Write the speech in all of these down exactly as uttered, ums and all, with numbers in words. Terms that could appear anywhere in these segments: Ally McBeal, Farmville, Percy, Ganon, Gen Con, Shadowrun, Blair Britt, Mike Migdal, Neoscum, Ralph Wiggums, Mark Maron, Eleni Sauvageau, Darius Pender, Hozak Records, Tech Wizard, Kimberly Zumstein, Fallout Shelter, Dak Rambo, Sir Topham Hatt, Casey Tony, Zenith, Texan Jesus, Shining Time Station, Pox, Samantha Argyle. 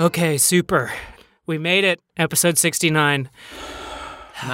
Okay, super. We made it. Episode sixty-nine. Nice. Wow.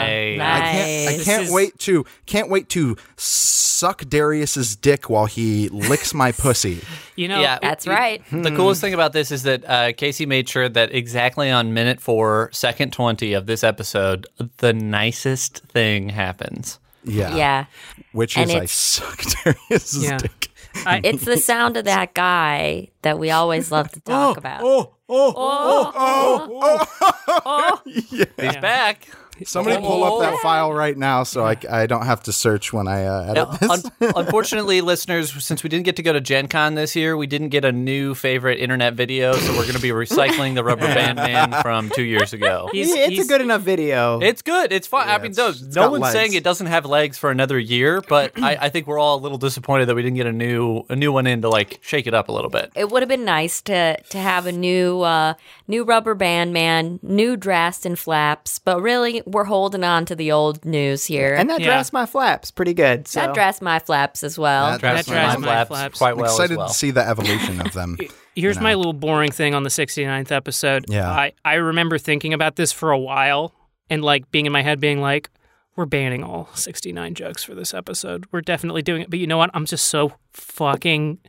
Nice. I can't, I can't is... wait to can't wait to suck Darius's dick while he licks my pussy. You know, yeah, that's it, right. It, the coolest thing about this is that uh, Casey made sure that exactly on minute four, second twenty of this episode, the nicest thing happens. Yeah, yeah. Which and is I suck Darius's yeah. dick. I, it's the sound of that guy that we always love to talk oh, about. Oh, oh, oh, oh, oh, oh, oh. Yeah. He's back. Somebody pull up that file right now so I, I don't have to search when I uh, edit now, this. un- unfortunately, listeners, since we didn't get to go to Gen Con this year, we didn't get a new favorite internet video, so we're going to be recycling the Rubber Band Man from two years ago. He's, it's he's, a good enough video. It's good. It's fun. Yeah, I mean, no, no one's legs. saying it doesn't have legs for another year, but I, I think we're all a little disappointed that we didn't get a new a new one in to like shake it up a little bit. It would have been nice to to have a new uh, new Rubber Band Man, new dressed in flaps, but really, we're holding on to the old news here. And that yeah. dress my flaps pretty good. So. That dress my flaps as well. That dress, that dress my, my flaps, flaps quite well. I'm excited as well. to see the evolution of them. Here's you know. my little boring thing on the sixty-ninth episode. Yeah. I, I remember thinking about this for a while and like being in my head being like, we're banning all sixty-nine jokes for this episode. We're definitely doing it. But you know what? I'm just so fucking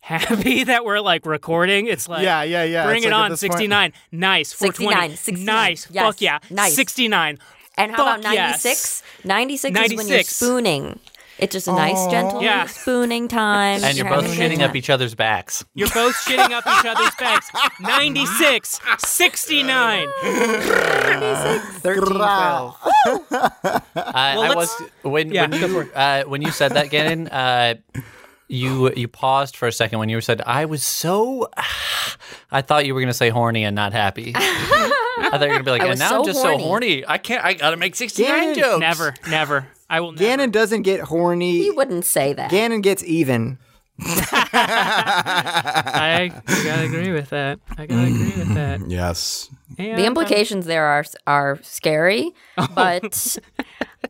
happy that we're like recording. It's like, yeah, yeah, yeah. Bring it's it like on, sixty-nine. Point. Nice. four twenty. sixty-nine. Nice. Yes. Fuck yeah. Nice. sixty-nine. And how Fuck about ninety-six? Yes. ninety-six, ninety-six is when you're spooning. It's just a nice, Aww. gentle yeah. spooning time. And you're both shitting up each other's backs. You're both shitting up each other's backs. ninety-six, sixty-nine. ninety-six. thirteen, twelve. I, well, I was, when, yeah. when, you, uh, when you said that, Ganon, uh, You you paused for a second when you said, I was so, ah, I thought you were going to say horny and not happy. I thought you were going to be like, and now so I'm just horny. so horny. I can't, I got to make sixty-nine Ganon, jokes. Never, never. I will never. Ganon doesn't get horny. He wouldn't say that. Ganon gets even. I gotta agree with that. I gotta agree with that. Yes. And the implications there are are scary, but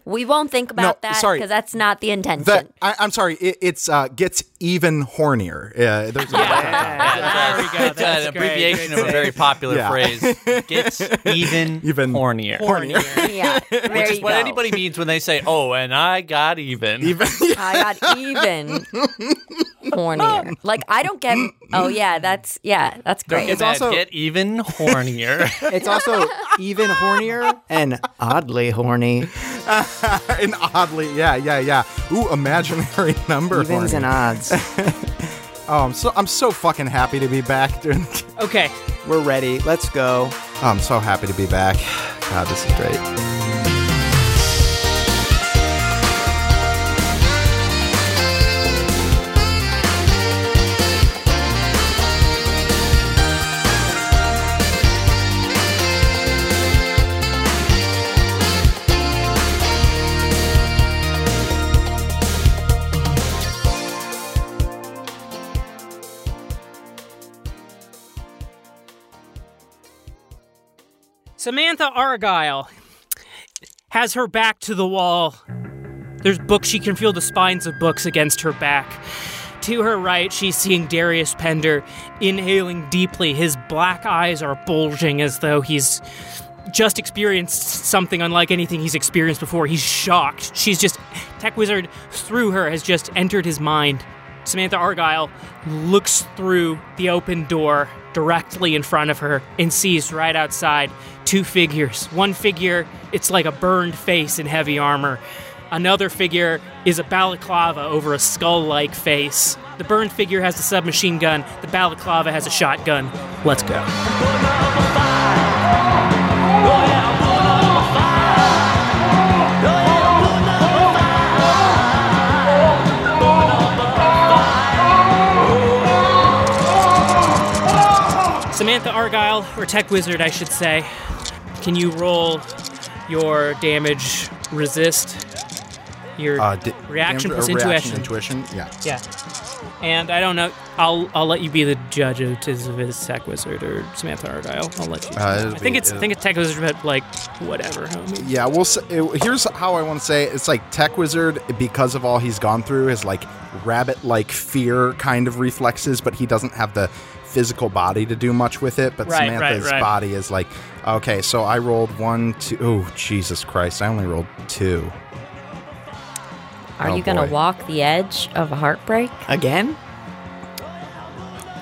we won't think about no, that because that's not the intention. The, I, I'm sorry. It it's, uh, gets even hornier. Yeah, there's a yeah, yeah, there we go. That's an abbreviation great. of a very popular yeah. phrase. Gets even, even hornier. Hornier. Yeah, there Which is what go. anybody means when they say, oh, and I got even. even. I got even. Hornier. Like, I don't get... Oh, yeah, that's... Yeah, that's great. It's also... Get even hornier. It's also even hornier and oddly horny. And oddly... Yeah, yeah, yeah. Ooh, imaginary number. Evens horny. and odds. Oh, I'm so I'm so fucking happy to be back, dude. Okay. We're ready. Let's go. Oh, I'm so happy to be back. God, this is great. Samantha Argyle has her back to the wall. There's books. She can feel the spines of books against her back. To her right, she's seeing Darius Pender inhaling deeply. His black eyes are bulging as though he's just experienced something unlike anything he's experienced before. He's shocked. She's just... Tech Wizard, through her, has just entered his mind. Samantha Argyle looks through the open door directly in front of her and sees right outside two figures. One figure, it's like a burned face in heavy armor. Another figure is a balaclava over a skull-like face. The burned figure has a submachine gun. The balaclava has a shotgun. Let's go. Samantha Argyle, or Tech Wizard, I should say, can you roll your damage resist? Your uh, di- reaction plus reaction, intuition. Intuition, yeah. Yeah. And I don't know. I'll I'll let you be the judge of Tiz of his Tech Wizard or Samantha Argyle. I'll let you. Uh, I think be, it's I think it's Tech Wizard, but like whatever, homie. Yeah. Well, so, it, here's how I want to say it. It's like Tech Wizard, because of all he's gone through, his like rabbit-like fear kind of reflexes, but he doesn't have the physical body to do much with it. But right, Samantha's right, right. body is like, okay. So I rolled one, two. Oh, Jesus Christ! I only rolled two. Are oh you going to walk the edge of a heartbreak? Again?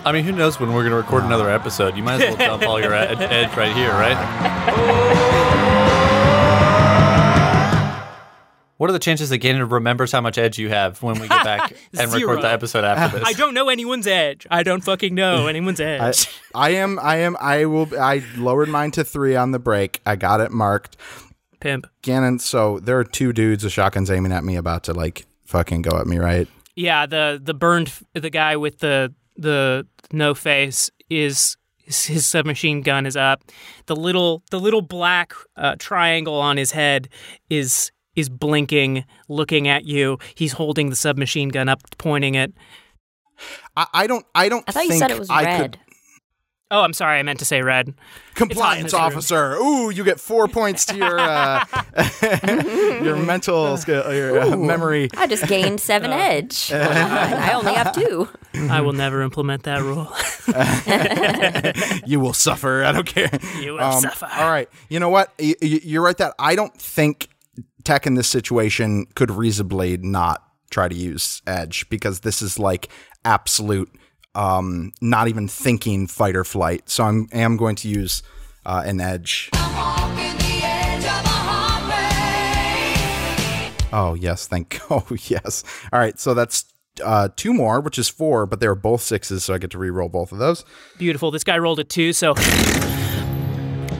I mean, who knows when we're going to record oh. another episode. You might as well dump all your ed- edge right here, right? What are the chances that Ganon remembers how much edge you have when we get back and record the episode after this? I don't know anyone's edge. I don't fucking know anyone's edge. I, I am, I am, I will, I lowered mine to three on the break. I got it marked. Pimp. Ganon, so there are two dudes with shotguns aiming at me about to like fucking go at me, right? Yeah, the the burned the guy with the the no face is his, his submachine gun is up. The little the little black uh, triangle on his head is is blinking, looking at you. He's holding the submachine gun up, pointing it. I, I don't I don't I thought think you said it was I red. Could... Oh, I'm sorry. I meant to say red. Compliance officer. Room. Ooh, you get four points to your uh, your mental skill, your uh, memory. I just gained seven uh, edge. Uh, I only have two. I will never implement that rule. You will suffer. I don't care. You will um, suffer. All right. You know what? Y- y- you're right that I don't think Tech in this situation could reasonably not try to use edge, because this is like absolute... Um, not even thinking fight or flight. So I'm am going to use uh, an edge. I'm the edge of a oh, yes. Thank Oh, yes. All right. So that's uh, two more, which is four, but they're both sixes. So I get to re-roll both of those. Beautiful. This guy rolled a two. So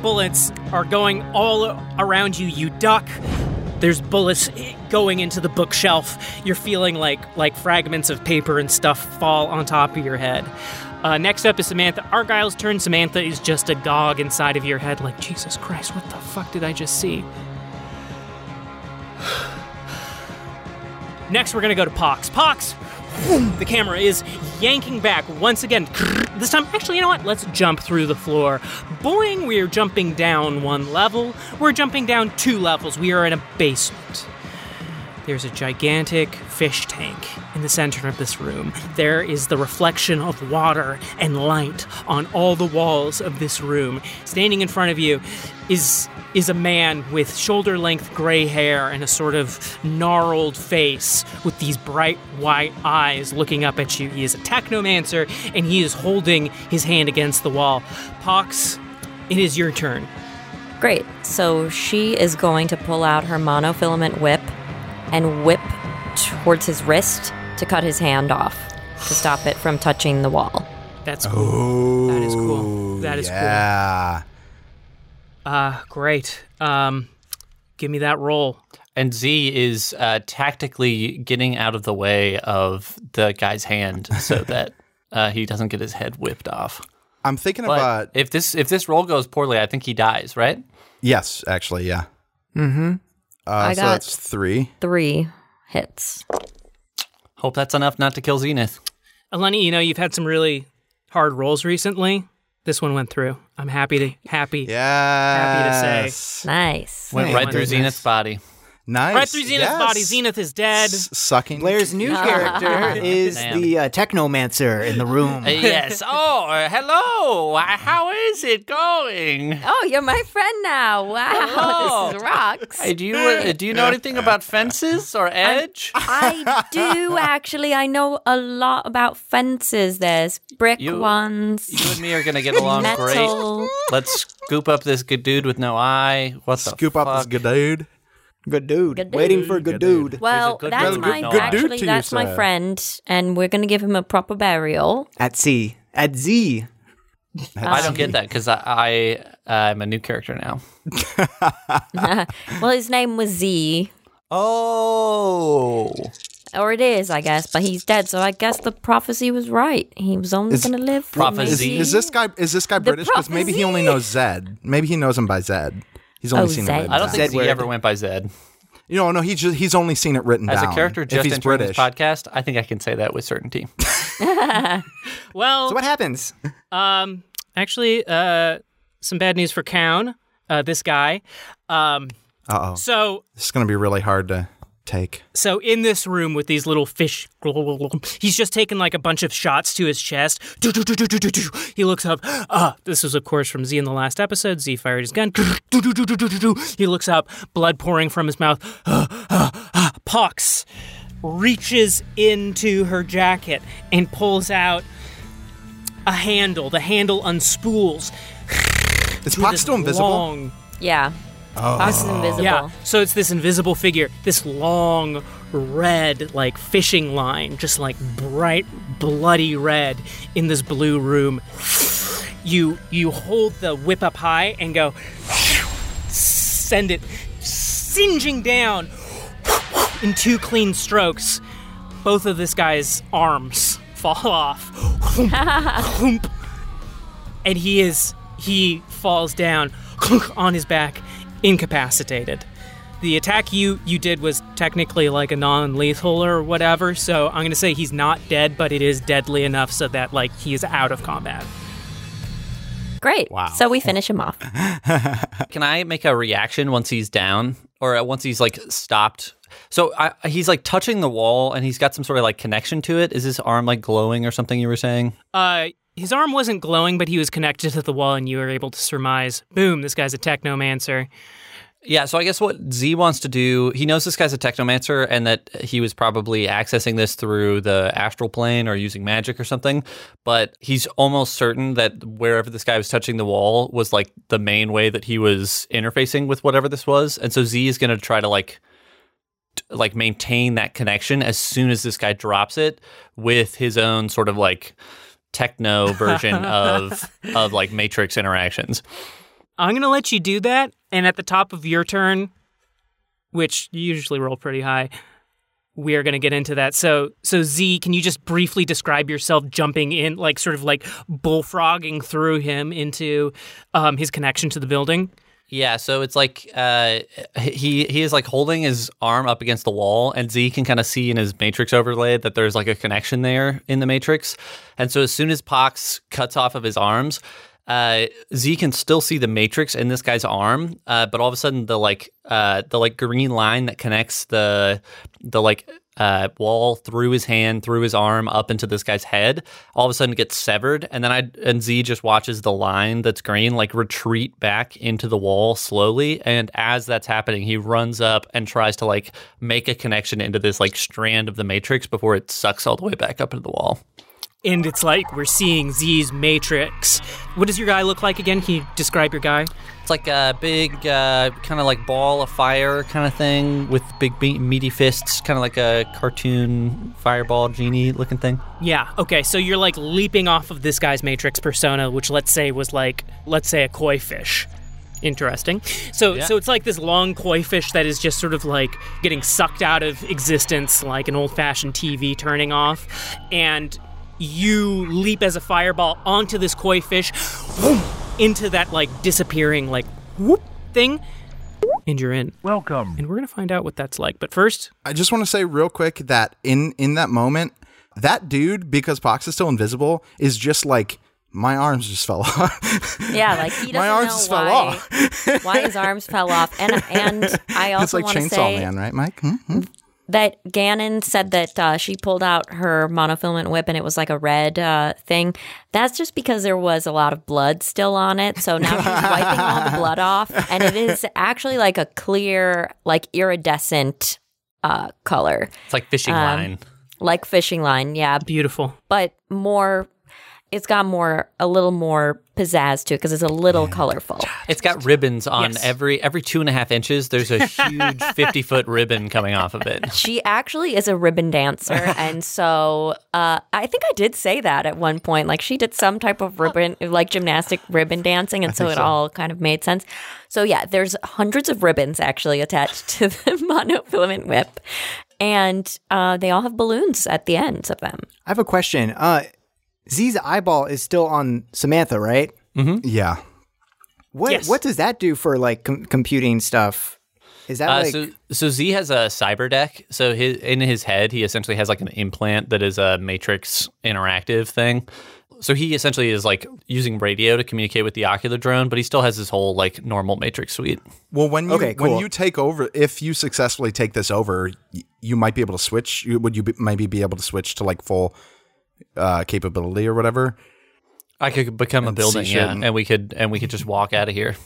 bullets are going all around you. You duck. There's bullets going into the bookshelf. You're feeling like like fragments of paper and stuff fall on top of your head. Uh, next up is Samantha Argyle's turn. Samantha is just agog inside of your head like, Jesus Christ, what the fuck did I just see? Next, we're going to go to Pox. Pox! The camera is yanking back once again. This time, actually, you know what? Let's jump through the floor. Boing, we're jumping down one level. We're jumping down two levels. We are in a basement. There's a gigantic fish tank in the center of this room. There is the reflection of water and light on all the walls of this room. Standing in front of you is is a man with shoulder-length gray hair and a sort of gnarled face with these bright white eyes looking up at you. He is a technomancer, and he is holding his hand against the wall. Pox, it is your turn. Great. So she is going to pull out her monofilament whip and whip towards his wrist to cut his hand off to stop it from touching the wall. That's cool. Oh, that is cool. That is yeah. cool. Uh, great. Um, give me that roll. And Z is uh, tactically getting out of the way of the guy's hand so that uh, he doesn't get his head whipped off. I'm thinking but about... If this if this roll goes poorly, I think he dies, right? Yes, actually, yeah. Mm-hmm. Uh, I so got that's three. Three hits. Hope that's enough not to kill Zenith. Eleni, you know, you've had some really hard rolls recently. This one went through. I'm happy to happy, yes. happy to say. Nice. Went right through Zenith's body. Nice. Right through Zenith's yes. body. Zenith is dead. S- sucking. Blair's new character is Damn. the uh, technomancer in the room. Uh, yes. Oh, uh, hello. How is it going? Oh, you're my friend now. Wow. Hello. This is rocks. Hey, do you uh, do you know anything about fences or edge? I, I do actually. I know a lot about fences. There's brick you, ones. You and me are gonna get along metal. Great. Let's scoop up this good dude with no eye. What the Scoop fuck? up this good dude. Good dude. good dude. Waiting for good, good dude. dude. Well, good that's dude. my no, actually that's my side. friend, and we're gonna give him a proper burial at sea. At Z. At I Z. don't get that because I I'm uh, a new character now. Well, his name was Z. Oh. Or it is, I guess, but he's dead. So I guess the prophecy was right. He was only going to live. Prophecy. Maybe. Is this guy? Is this guy the British? Because maybe he only knows Zed. Maybe he knows him by Zed. He's only oh, seen Zed. I don't think Zed he word. ever went by Zed. You know, no, he just, he's only seen it written as down. As a character just entering this podcast, I think I can say that with certainty. Well, so what happens? Um, actually, uh, some bad news for Cown, uh, this guy. Um, uh oh. So this is going to be really hard to take. So in this room with these little fish, he's just taken like a bunch of shots to his chest. He looks up. Uh, this was, of course, from Z in the last episode. Z fired his gun. He looks up, blood pouring from his mouth. Uh, uh, uh, Pox reaches into her jacket and pulls out a handle. The handle unspools. Is Pox still invisible? Long... Yeah. Oh. Pox is invisible. Yeah, so it's this invisible figure, this long red, like, fishing line, just, like, bright, bloody red in this blue room. You you hold the whip up high and go, send it singeing down in two clean strokes. Both of this guy's arms fall off. And he is, he falls down on his back, incapacitated. The attack you, you did was technically like a non-lethal or whatever, so I'm going to say he's not dead, but it is deadly enough so that, like, he is out of combat. Great. Wow. So we finish him off. Can I make a reaction once he's down? Or once he's, like, stopped? So I, he's, like, touching the wall, and he's got some sort of, like, connection to it. Is his arm, like, glowing or something you were saying? Uh... His arm wasn't glowing, but he was connected to the wall, and you were able to surmise, boom, this guy's a technomancer. Yeah, so I guess what Z wants to do, he knows this guy's a technomancer and that he was probably accessing this through the astral plane or using magic or something, but he's almost certain that wherever this guy was touching the wall was, like, the main way that he was interfacing with whatever this was, and so Z is going to try to, like... like maintain that connection as soon as this guy drops it with his own sort of, like... techno version of of like Matrix interactions. I'm going to let you do that, and at the top of your turn, which you usually roll pretty high, we are going to get into that. So so Z, can you just briefly describe yourself jumping in, like sort of like bullfrogging through him into um, his connection to the building? Yeah, so it's like uh, he he is like holding his arm up against the wall, and Z can kind of see in his Matrix overlay that there's like a connection there in the Matrix. And so as soon as Pox cuts off of his arms, uh, Z can still see the Matrix in this guy's arm, uh, but all of a sudden the like uh, the like green line that connects the the like uh, wall through his hand, through his arm, up into this guy's head, all of a sudden gets severed, and then I and Z just watches the line that's green like retreat back into the wall slowly, and as that's happening, he runs up and tries to like make a connection into this like strand of the Matrix before it sucks all the way back up into the wall. And it's like we're seeing Z's Matrix. What does your guy look like again? Can you describe your guy? It's like a big uh, kind of like ball of fire kind of thing with big be- meaty fists, kind of like a cartoon fireball genie looking thing. Yeah, okay, so you're like leaping off of this guy's Matrix persona, which let's say was like, let's say a koi fish. Interesting. So yeah. So it's like this long koi fish that is just sort of like getting sucked out of existence like an old-fashioned T V turning off. And... you leap as a fireball onto this koi fish, whoop, into that, like, disappearing, like, whoop thing, and you're in. Welcome. And we're going to find out what that's like. But first... I just want to say real quick that in, in that moment, that dude, because Pox is still invisible, is just like, my arms just fell off. Yeah, like, he doesn't my arms know just why, fell off. Why his arms fell off. And, and I also want to say... It's like Chainsaw Man, right, Mike? Mm-hmm. That Ganon said that uh, she pulled out her monofilament whip and it was like a red uh, thing. That's just because there was a lot of blood still on it. So now she's wiping all the blood off. And it is actually like a clear, like iridescent uh, color. It's like fishing um, line. Like fishing line, yeah. Beautiful. But more... It's got more, a little more pizzazz to it because it's a little colorful. It's got ribbons on yes. every every two and a half inches. There's a huge fifty-foot ribbon coming off of it. She actually is a ribbon dancer. And so uh, I think I did say that at one point. Like she did some type of ribbon, like gymnastic ribbon dancing. And so it so. all kind of made sense. So yeah, there's hundreds of ribbons actually attached to the monofilament whip. And uh, they all have balloons at the ends of them. I have a question. Uh Z's eyeball is still on Samantha, right? Mm-hmm. Yeah. What yes. What does that do for like com- computing stuff? Is that uh, like... So, so Z has a cyber deck. So his, in his head, he essentially has like an implant that is a Matrix interactive thing. So he essentially is like using radio to communicate with the ocular drone, but he still has his whole like normal Matrix suite. Well, when you, okay, cool. when you take over, if you successfully take this over, you might be able to switch. You, would you be, maybe be able to switch to like full uh, capability or whatever? I could become and a building, yeah, and we could and we could just walk out of here.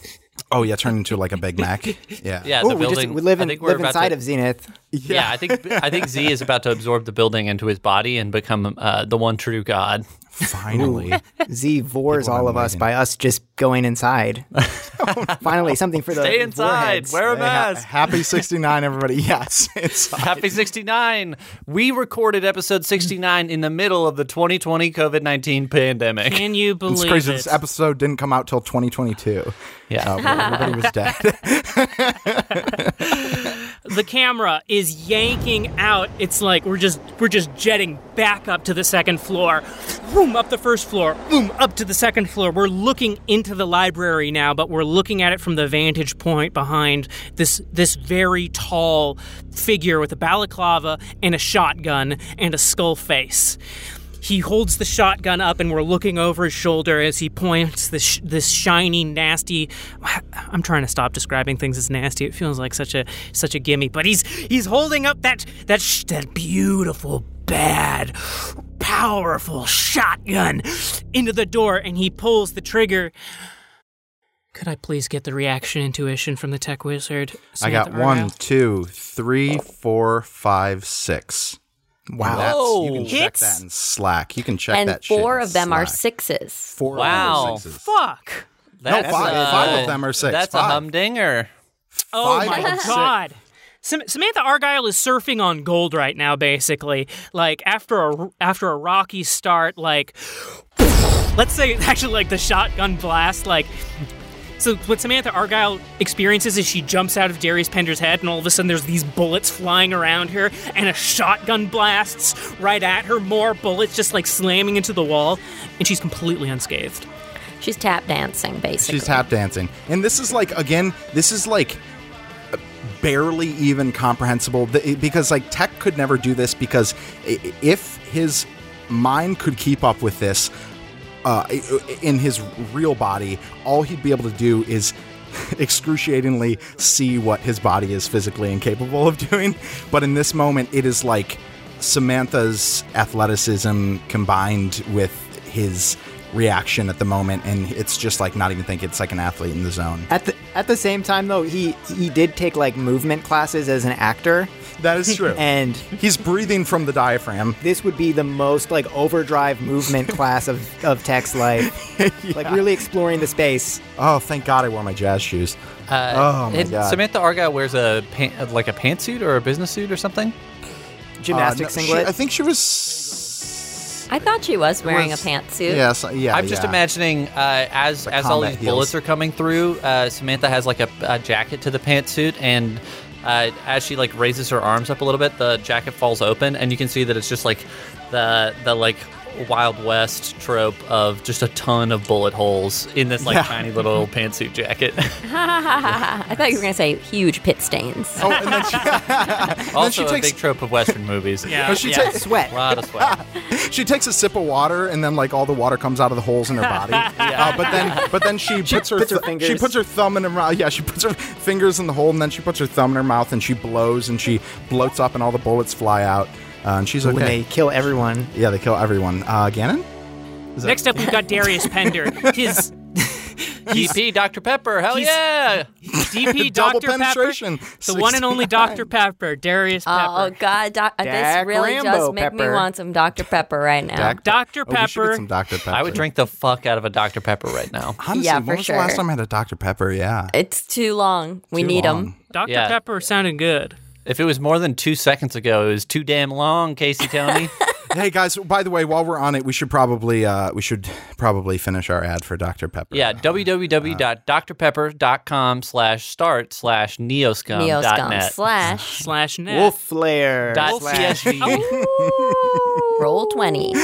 Oh yeah, turn into like a Big Mac. Yeah, yeah. Ooh, the building. We, just, we live, in, live inside to, of Zenith. Yeah. yeah, I think I think Z is about to absorb the building into his body and become uh, the one true god. Finally, Z vores all of us by us just going inside. Oh, no. Finally, something for the stay inside. Foreheads. Wear a mask. Ha- happy sixty-nine, everybody. Yes, inside. Happy sixty-nine. We recorded episode sixty-nine in the middle of the twenty twenty COVID nineteen pandemic. Can you believe it's crazy. It? This episode didn't come out till twenty twenty-two. Yeah, so everybody was dead. The camera is yanking out. It's like we're just we're just jetting back up to the second floor. Boom, up the first floor. Boom, up to the second floor. We're looking into the library now, but we're looking at it from the vantage point behind this this very tall figure with a balaclava and a shotgun and a skull face. He holds the shotgun up, and we're looking over his shoulder as he points this sh- this shiny, nasty. I'm trying to stop describing things as nasty. It feels like such a such a gimme. But he's he's holding up that that sh- that beautiful, bad, powerful shotgun into the door, and he pulls the trigger. Could I please get the reaction intuition from the Tech Wizard? Samantha I got one, Argyle? two, three, four, five, six. Wow. That's, you can hits. Check that in Slack. You can check and that shit And four of them Slack. Are sixes. Four wow. of them are sixes. Fuck. That's no, five, a, five of them are six. That's five. A humdinger. Oh, five my God. Sam- Samantha Argyle is surfing on gold right now, basically. Like, after a, after a rocky start, like, let's say, actually, like, the shotgun blast, like... So what Samantha Argyle experiences is she jumps out of Darius Pender's head, and all of a sudden there's these bullets flying around her, and a shotgun blasts right at her, more bullets just like slamming into the wall, and she's completely unscathed. She's tap dancing, basically. She's tap dancing. And this is like, again, this is like barely even comprehensible, because like Tech could never do this, because if his mind could keep up with this, Uh, in his real body, all he'd be able to do is excruciatingly see what his body is physically incapable of doing. But in this moment, it is like Samantha's athleticism combined with his reaction at the moment, and it's just like not even think it's like an athlete in the zone. At the at the same time, though, he he did take like movement classes as an actor. That is true. And he's breathing from the diaphragm. This would be the most like overdrive movement class of, of Tech's life. Yeah. Like really exploring the space. Oh, thank God I wore my jazz shoes. Uh, oh my God. Samantha Argyle wears a pant, like a pantsuit or a business suit or something. Gymnastic uh, no, singlet. She, I think she was. I thought she was wearing was, a pantsuit. Yes, yeah, yeah. I'm just yeah. imagining uh, as the as all these heels. bullets are coming through, uh, Samantha has like a, a jacket to the pantsuit and. Uh, as she like raises her arms up a little bit, the jacket falls open, and you can see that it's just like the the like Wild West trope of just a ton of bullet holes in this like yeah. tiny little pantsuit jacket. I thought you were gonna say huge pit stains. Oh, and then she, and also then she takes, a big trope of Western movies. Yeah, yeah. She yeah. Ta- sweat. A lot of sweat. She takes a sip of water, and then like all the water comes out of the holes in her body. yeah. uh, but then, but then she, she puts her, puts her th- fingers. She puts her thumb in her mouth. Yeah, she puts her fingers in the hole, and then she puts her thumb in her mouth, and she blows, and she bloats up, and all the bullets fly out. Uh, and she's okay. When they kill everyone. Yeah, they kill everyone. Uh, Ganon? That- Next up, we've got Darius Pender. His D P Doctor Pepper. Hell yeah! D P Doctor Pepper. The one and only Doctor Pepper. Darius Pepper. Oh, God. Doc- this really Rambo does make Pepper. me want some Doctor Pepper right now. Doctor Pe- Pepper. Oh, we should get some Doctor Pepper. I would drink the fuck out of a Doctor Pepper right now. Honestly, yeah, for when was sure. the last time I had a Doctor Pepper? Yeah. It's too long. We too need long. them. Doctor Yeah. Pepper sounded good. If it was more than two seconds ago, it was too damn long, Casey Tony. Hey guys, by the way, while we're on it, we should probably uh, we should probably finish our ad for Doctor Pepper. Yeah, uh, w w w dot d r pepper dot com slash start slash neoscum dot net slash slash net wolf flare dot c s v. Roll twenty.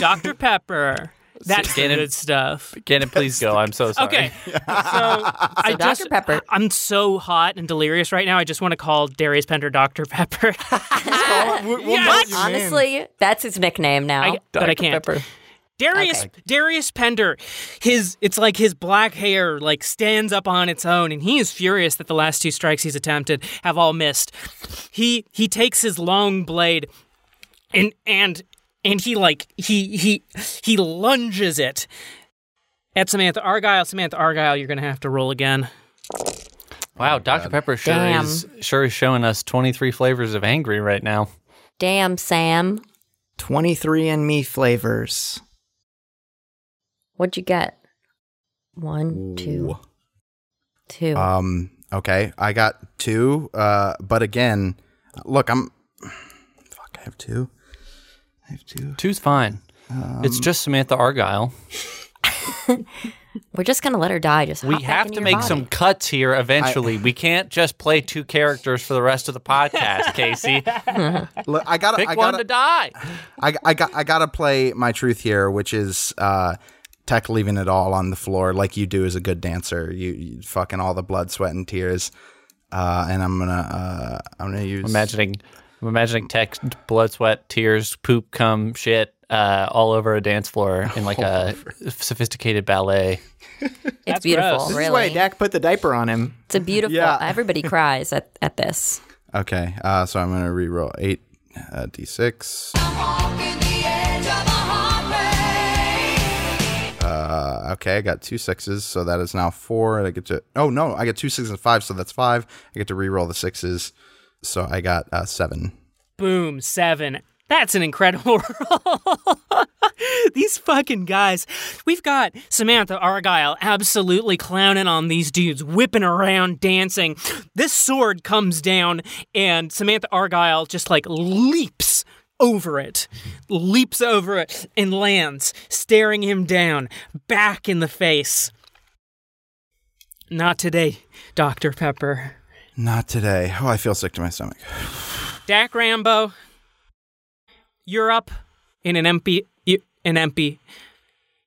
Doctor Pepper. That's Ganon, the good stuff. Ganon, please go. I'm so sorry. Okay. So, so I Doctor just, Pepper. I'm so hot and delirious right now. I just want to call Darius Pender Doctor Pepper. we'll, we'll yes! Honestly, that's his nickname now. I, Doctor But I can't. Pepper. Darius okay. Darius Pender, his it's like his black hair like stands up on its own, and he is furious that the last two strikes he's attempted have all missed. He he takes his long blade and and and he like he he he lunges it at Samantha Argyle. Samantha Argyle, you're gonna have to roll again. Wow, oh, Doctor God. Pepper sure Damn. is sure is showing us twenty-three flavors of angry right now. Damn, Sam. twenty-three and me flavors. What'd you get? One, two, two. Um. Okay, I got two. Uh. But again, look, I'm. Fuck. I have two. I have two. Two's fine. Um, it's just Samantha Argyle. We're just gonna let her die. Just we have to make body. some cuts here eventually. I, we can't just play two characters for the rest of the podcast, Casey. Look, I gotta pick I gotta, one to die. I I got I gotta play my truth here, which is. Uh, Tech leaving it all on the floor like you do as a good dancer. You, you fucking all the blood, sweat, and tears. Uh, and I'm gonna, uh, I'm gonna use. I'm imagining, I'm imagining Tech blood, sweat, tears, poop, cum, shit, uh, all over a dance floor in like a sophisticated ballet. It's That's beautiful. Gross. This really. is why Dak put the diaper on him. It's a beautiful. Yeah. Everybody cries at at this. Okay, uh, so I'm gonna reroll eight uh, d six. Uh, okay, I got two sixes, so that is now four. And I get to oh no, I get two sixes and five, so that's five. I get to re-roll the sixes, so I got uh, seven. Boom, seven. That's an incredible roll. These fucking guys. We've got Samantha Argyle absolutely clowning on these dudes, whipping around, dancing. This sword comes down, and Samantha Argyle just like leaps. over it, leaps over it, and lands, staring him down, back in the face. Not today, Doctor Pepper. Not today. Oh, I feel sick to my stomach. Dak Rambo, you're up in an empty, an empty.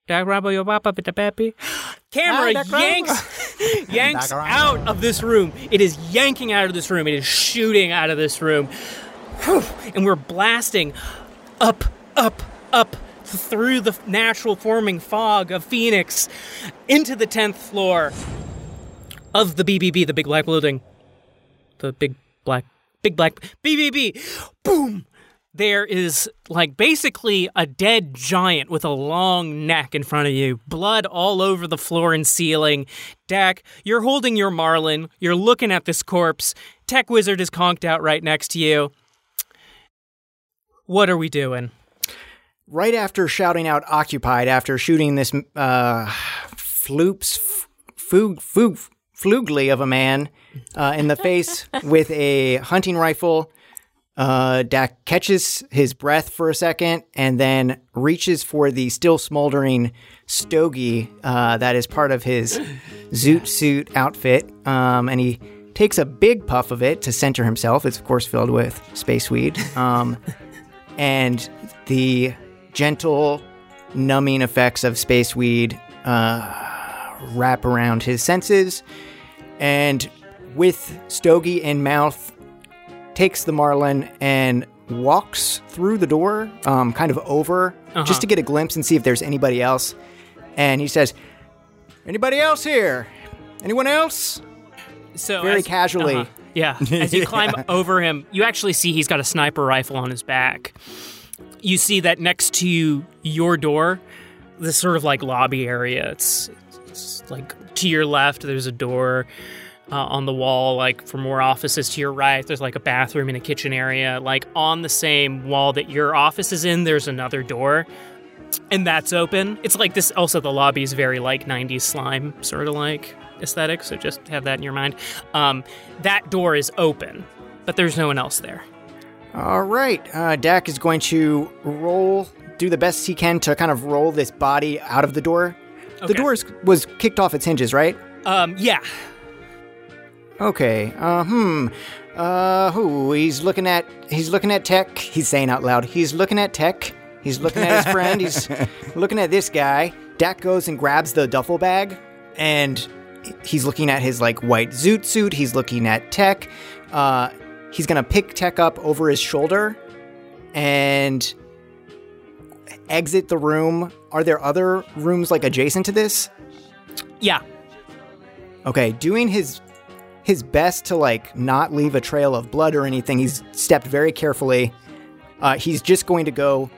Dak Rambo, you're up at the peppy. Camera ah, yanks, yanks out of this room. It is yanking out of this room. It is shooting out of this room. And we're blasting up, up, up through the natural forming fog of Phoenix into the tenth floor of the B B B, the Big Black Building. The Big Black, Big Black, B B B. Boom! There is, like, basically a dead giant with a long neck in front of you. Blood all over the floor and ceiling. Dak, you're holding your Marlin. You're looking at this corpse. Tech Wizard is conked out right next to you. What are we doing? Right after shouting out occupied, after shooting this uh, floops, fug, fug, flugly of a man uh, in the face with a hunting rifle, uh, Dak catches his breath for a second and then reaches for the still smoldering stogie uh, that is part of his zoot suit outfit. Um, and he takes a big puff of it to center himself. It's, of course, filled with space weed. Um And the gentle numbing effects of space weed uh, wrap around his senses. And with stogie in mouth, takes the Marlin and walks through the door, um, kind of over, uh-huh. just to get a glimpse and see if there's anybody else. And he says, "Anybody else here? Anyone else?" So Very as, casually. Uh-huh. Yeah, as you climb yeah. over him, you actually see he's got a sniper rifle on his back. You see that next to your door, this sort of like lobby area. It's, it's like to your left, there's a door uh, on the wall, like for more offices. To your right, there's like a bathroom and a kitchen area. Like on the same wall that your office is in, there's another door, and that's open. It's like this. Also, the lobby is very like nineties slime, sort of like. Aesthetic, so just have that in your mind. Um, that door is open, but there's no one else there. All right. Uh, Dak is going to roll, do the best he can to kind of roll this body out of the door. Okay. The door is, was kicked off its hinges, right? Um, yeah. Okay. Uh, hmm. Uh, who? He's looking at, he's looking at Tech. He's saying out loud, he's looking at Tech. He's looking at his friend. He's looking at this guy. Dak goes and grabs the duffel bag, and he's looking at his, like, white zoot suit. He's looking at Tech. Uh, he's going to pick Tech up over his shoulder and exit the room. Are there other rooms, like, adjacent to this? Yeah. Okay, doing his his best to, like, not leave a trail of blood or anything, he's stepped very carefully. Uh, he's just going to go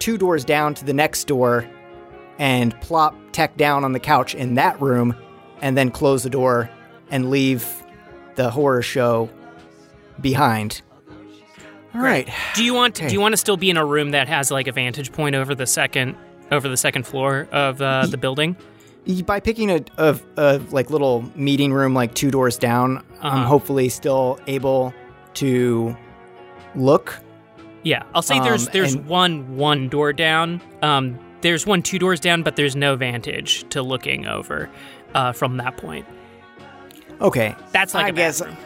two doors down to the next door and plop Tech down on the couch in that room, and then close the door and leave the horror show behind. All right. Great. Do you want? Okay. Do you want to still be in a room that has like a vantage point over the second over the second floor of uh, the building? By picking a, a, a like little meeting room like two doors down, uh-huh. I'm hopefully still able to look. Yeah, I'll say um, there's there's and, one one door down. Um, there's one two doors down, but there's no vantage to looking over uh, from that point. Okay, that's like I a guess. Bathroom.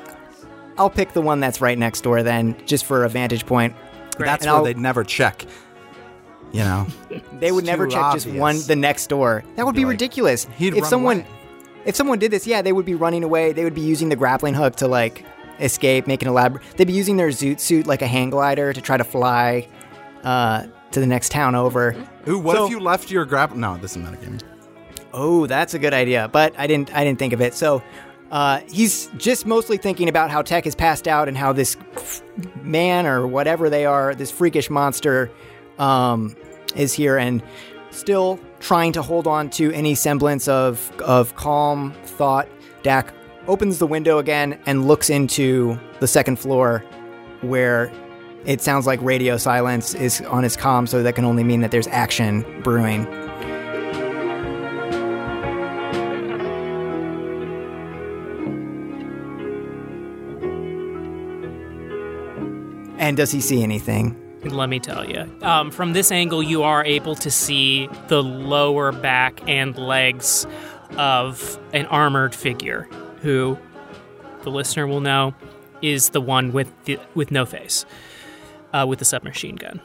I'll pick the one that's right next door then, just for a vantage point. Great. That's and where I'll, they'd never check. You know, they would never check obvious. Just one the next door. That would be, be like, ridiculous. He'd if run someone, away. if someone did this, yeah, they would be running away. They would be using the grappling hook to like. Escape, make an elaborate... They'd be using their zoot suit like a hang glider to try to fly uh, to the next town over. Ooh, what so, if you left your grapple... No, this is metagaming. Oh, that's a good idea, but I didn't I didn't think of it. So uh, he's just mostly thinking about how Tech is passed out and how this man or whatever they are, this freakish monster um, is here and still trying to hold on to any semblance of, of calm thought. Dak opens the window again and looks into the second floor where it sounds like radio silence is on his comm, so that can only mean that there's action brewing. And does he see anything? Let me tell you. Um, from this angle, you are able to see the lower back and legs of an armored figure, who the listener will know is the one with the, with no face, uh, with the submachine gun.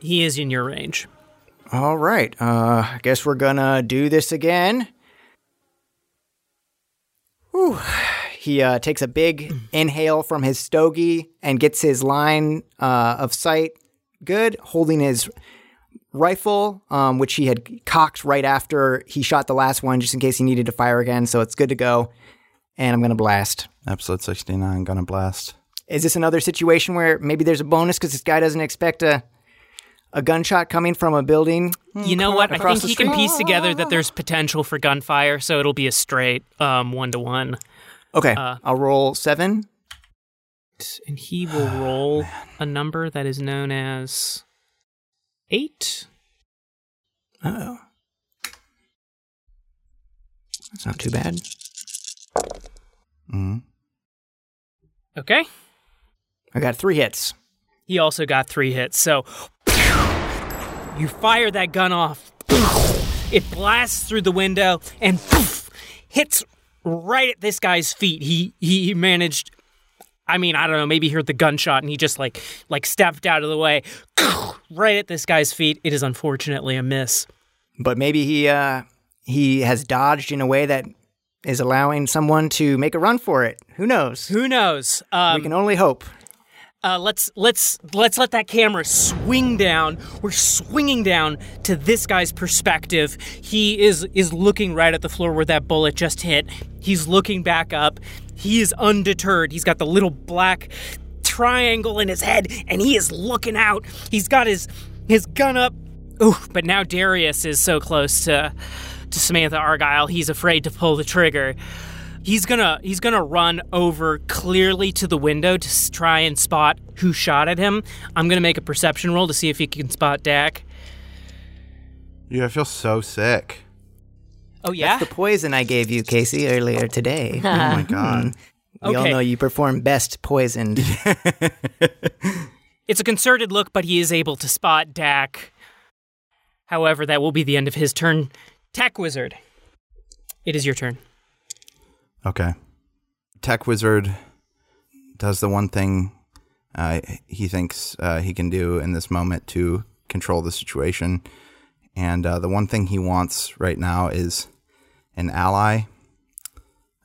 He is in your range. All right. Uh, I guess we're going to do this again. Whew. He uh, takes a big inhale from his stogie and gets his line uh, of sight good, holding his rifle, um, which he had cocked right after he shot the last one, just in case he needed to fire again. So it's good to go. And I'm going to blast. Episode sixty-nine, going to blast. Is this another situation where maybe there's a bonus because this guy doesn't expect a a gunshot coming from a building? You know what? I think he can piece together that there's potential for gunfire, so it'll be a straight um, one-to-one. Okay. Uh, I'll roll seven. And he will roll oh, a number that is known as... Eight. Uh-oh. That's not too bad. Mm. Okay. I got three hits. He also got three hits, so... You fire that gun off. It blasts through the window and hits right at this guy's feet. He he managed... I mean, I don't know, maybe he heard the gunshot and he just, like, like stepped out of the way. Right at this guy's feet. It is unfortunately a miss. But maybe he uh, he has dodged in a way that is allowing someone to make a run for it. Who knows? Who knows? Um, we can only hope. Uh, let's let's let's let that camera swing down. We're swinging down to this guy's perspective. He is is looking right at the floor where that bullet just hit. He's looking back up. He is undeterred. He's got the little black triangle in his head, and he is looking out. He's got his his gun up. Ooh, but now Darius is so close to to Samantha Argyle, he's afraid to pull the trigger. He's gonna he's gonna run over clearly to the window to try and spot who shot at him. I'm gonna make a perception roll to see if he can spot Dak. Yeah, I feel so sick. Oh yeah, that's the poison I gave you, Casey, earlier today. Oh my god. We okay. all know you perform best poisoned. It's a concerted look, but he is able to spot Dak. However, that will be the end of his turn. Tech Wizard, it is your turn. Okay. Tech Wizard does the one thing uh, he thinks uh, he can do in this moment to control the situation. And uh, the one thing he wants right now is an ally.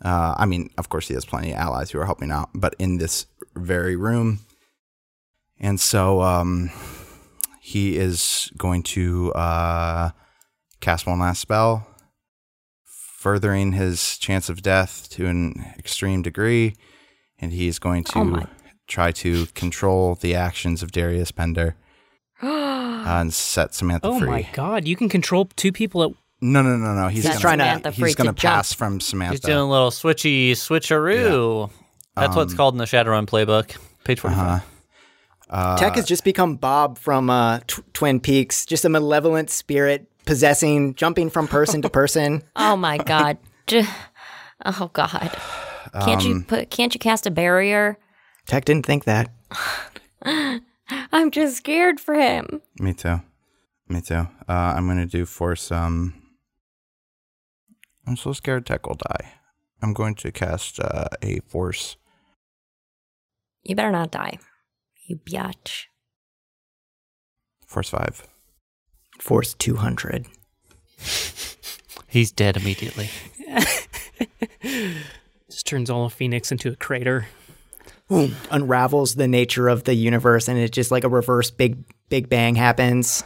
Uh, I mean, of course, he has plenty of allies who are helping out, but in this very room. And so um, he is going to uh, cast one last spell, furthering his chance of death to an extreme degree. And he is going to oh try to control the actions of Darius Pender uh, and set Samantha oh free. Oh my God, you can control two people at once. No, no, no, no. He's That's gonna, Samantha he's gonna to pass jump. From Samantha. He's doing a little switchy switcheroo. Yeah. That's um, what's called in the Shadowrun playbook. Page forty-five. Uh-huh. Uh, Tech has just become Bob from uh, tw- Twin Peaks, just a malevolent spirit possessing, jumping from person to person. Oh my God! Oh God! Can't um, you put? Can't you cast a barrier? Tech didn't think that. I'm just scared for him. Me too. Me too. Uh, I'm gonna do force. Um, I'm so scared Tech will die. I'm going to cast uh, a force. You better not die, you biatch. Force five. Force two hundred. He's dead immediately. Just turns all of Phoenix into a crater. Ooh, unravels the nature of the universe, and it's just like a reverse big big bang happens.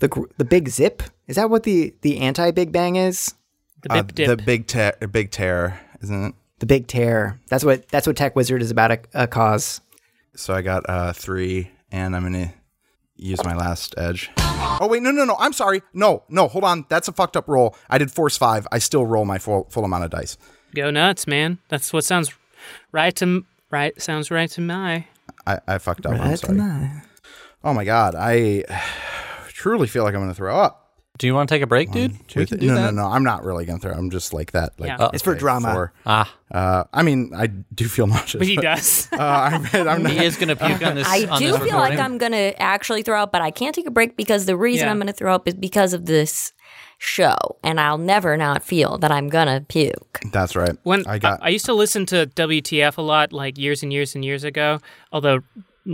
The the big zip? Is that what the, the anti-Big Bang is? The bip uh, dip. The big, te- big tear, isn't it? The big tear. That's what that's what Tech Wizard is about, a, a cause. So I got uh, three, and I'm going to use my last edge. Oh, wait, no, no, no. I'm sorry. No, no, hold on. That's a fucked up roll. I did force five. I still roll my full, full amount of dice. Go nuts, man. That's what sounds right to right. Sounds right to my. I, I fucked up. Right I'm sorry. To my. Oh, my God. I truly feel like I'm going to throw up. Do you want to take a break, One, dude? Two, we can do no, that. no, no. I'm not really going to throw. I'm just like that. Like, yeah. okay, it's for drama. For, ah. Uh, I mean, I do feel nauseous. But he does. But, uh, I'm, I'm not, he is going to puke uh, on this I on do this feel recording. Like I'm going to actually throw up, but I can't take a break because the reason yeah. I'm going to throw up is because of this show, and I'll never not feel that I'm going to puke. That's right. When I, got, I, I used to listen to W T F a lot, like years and years and years ago, although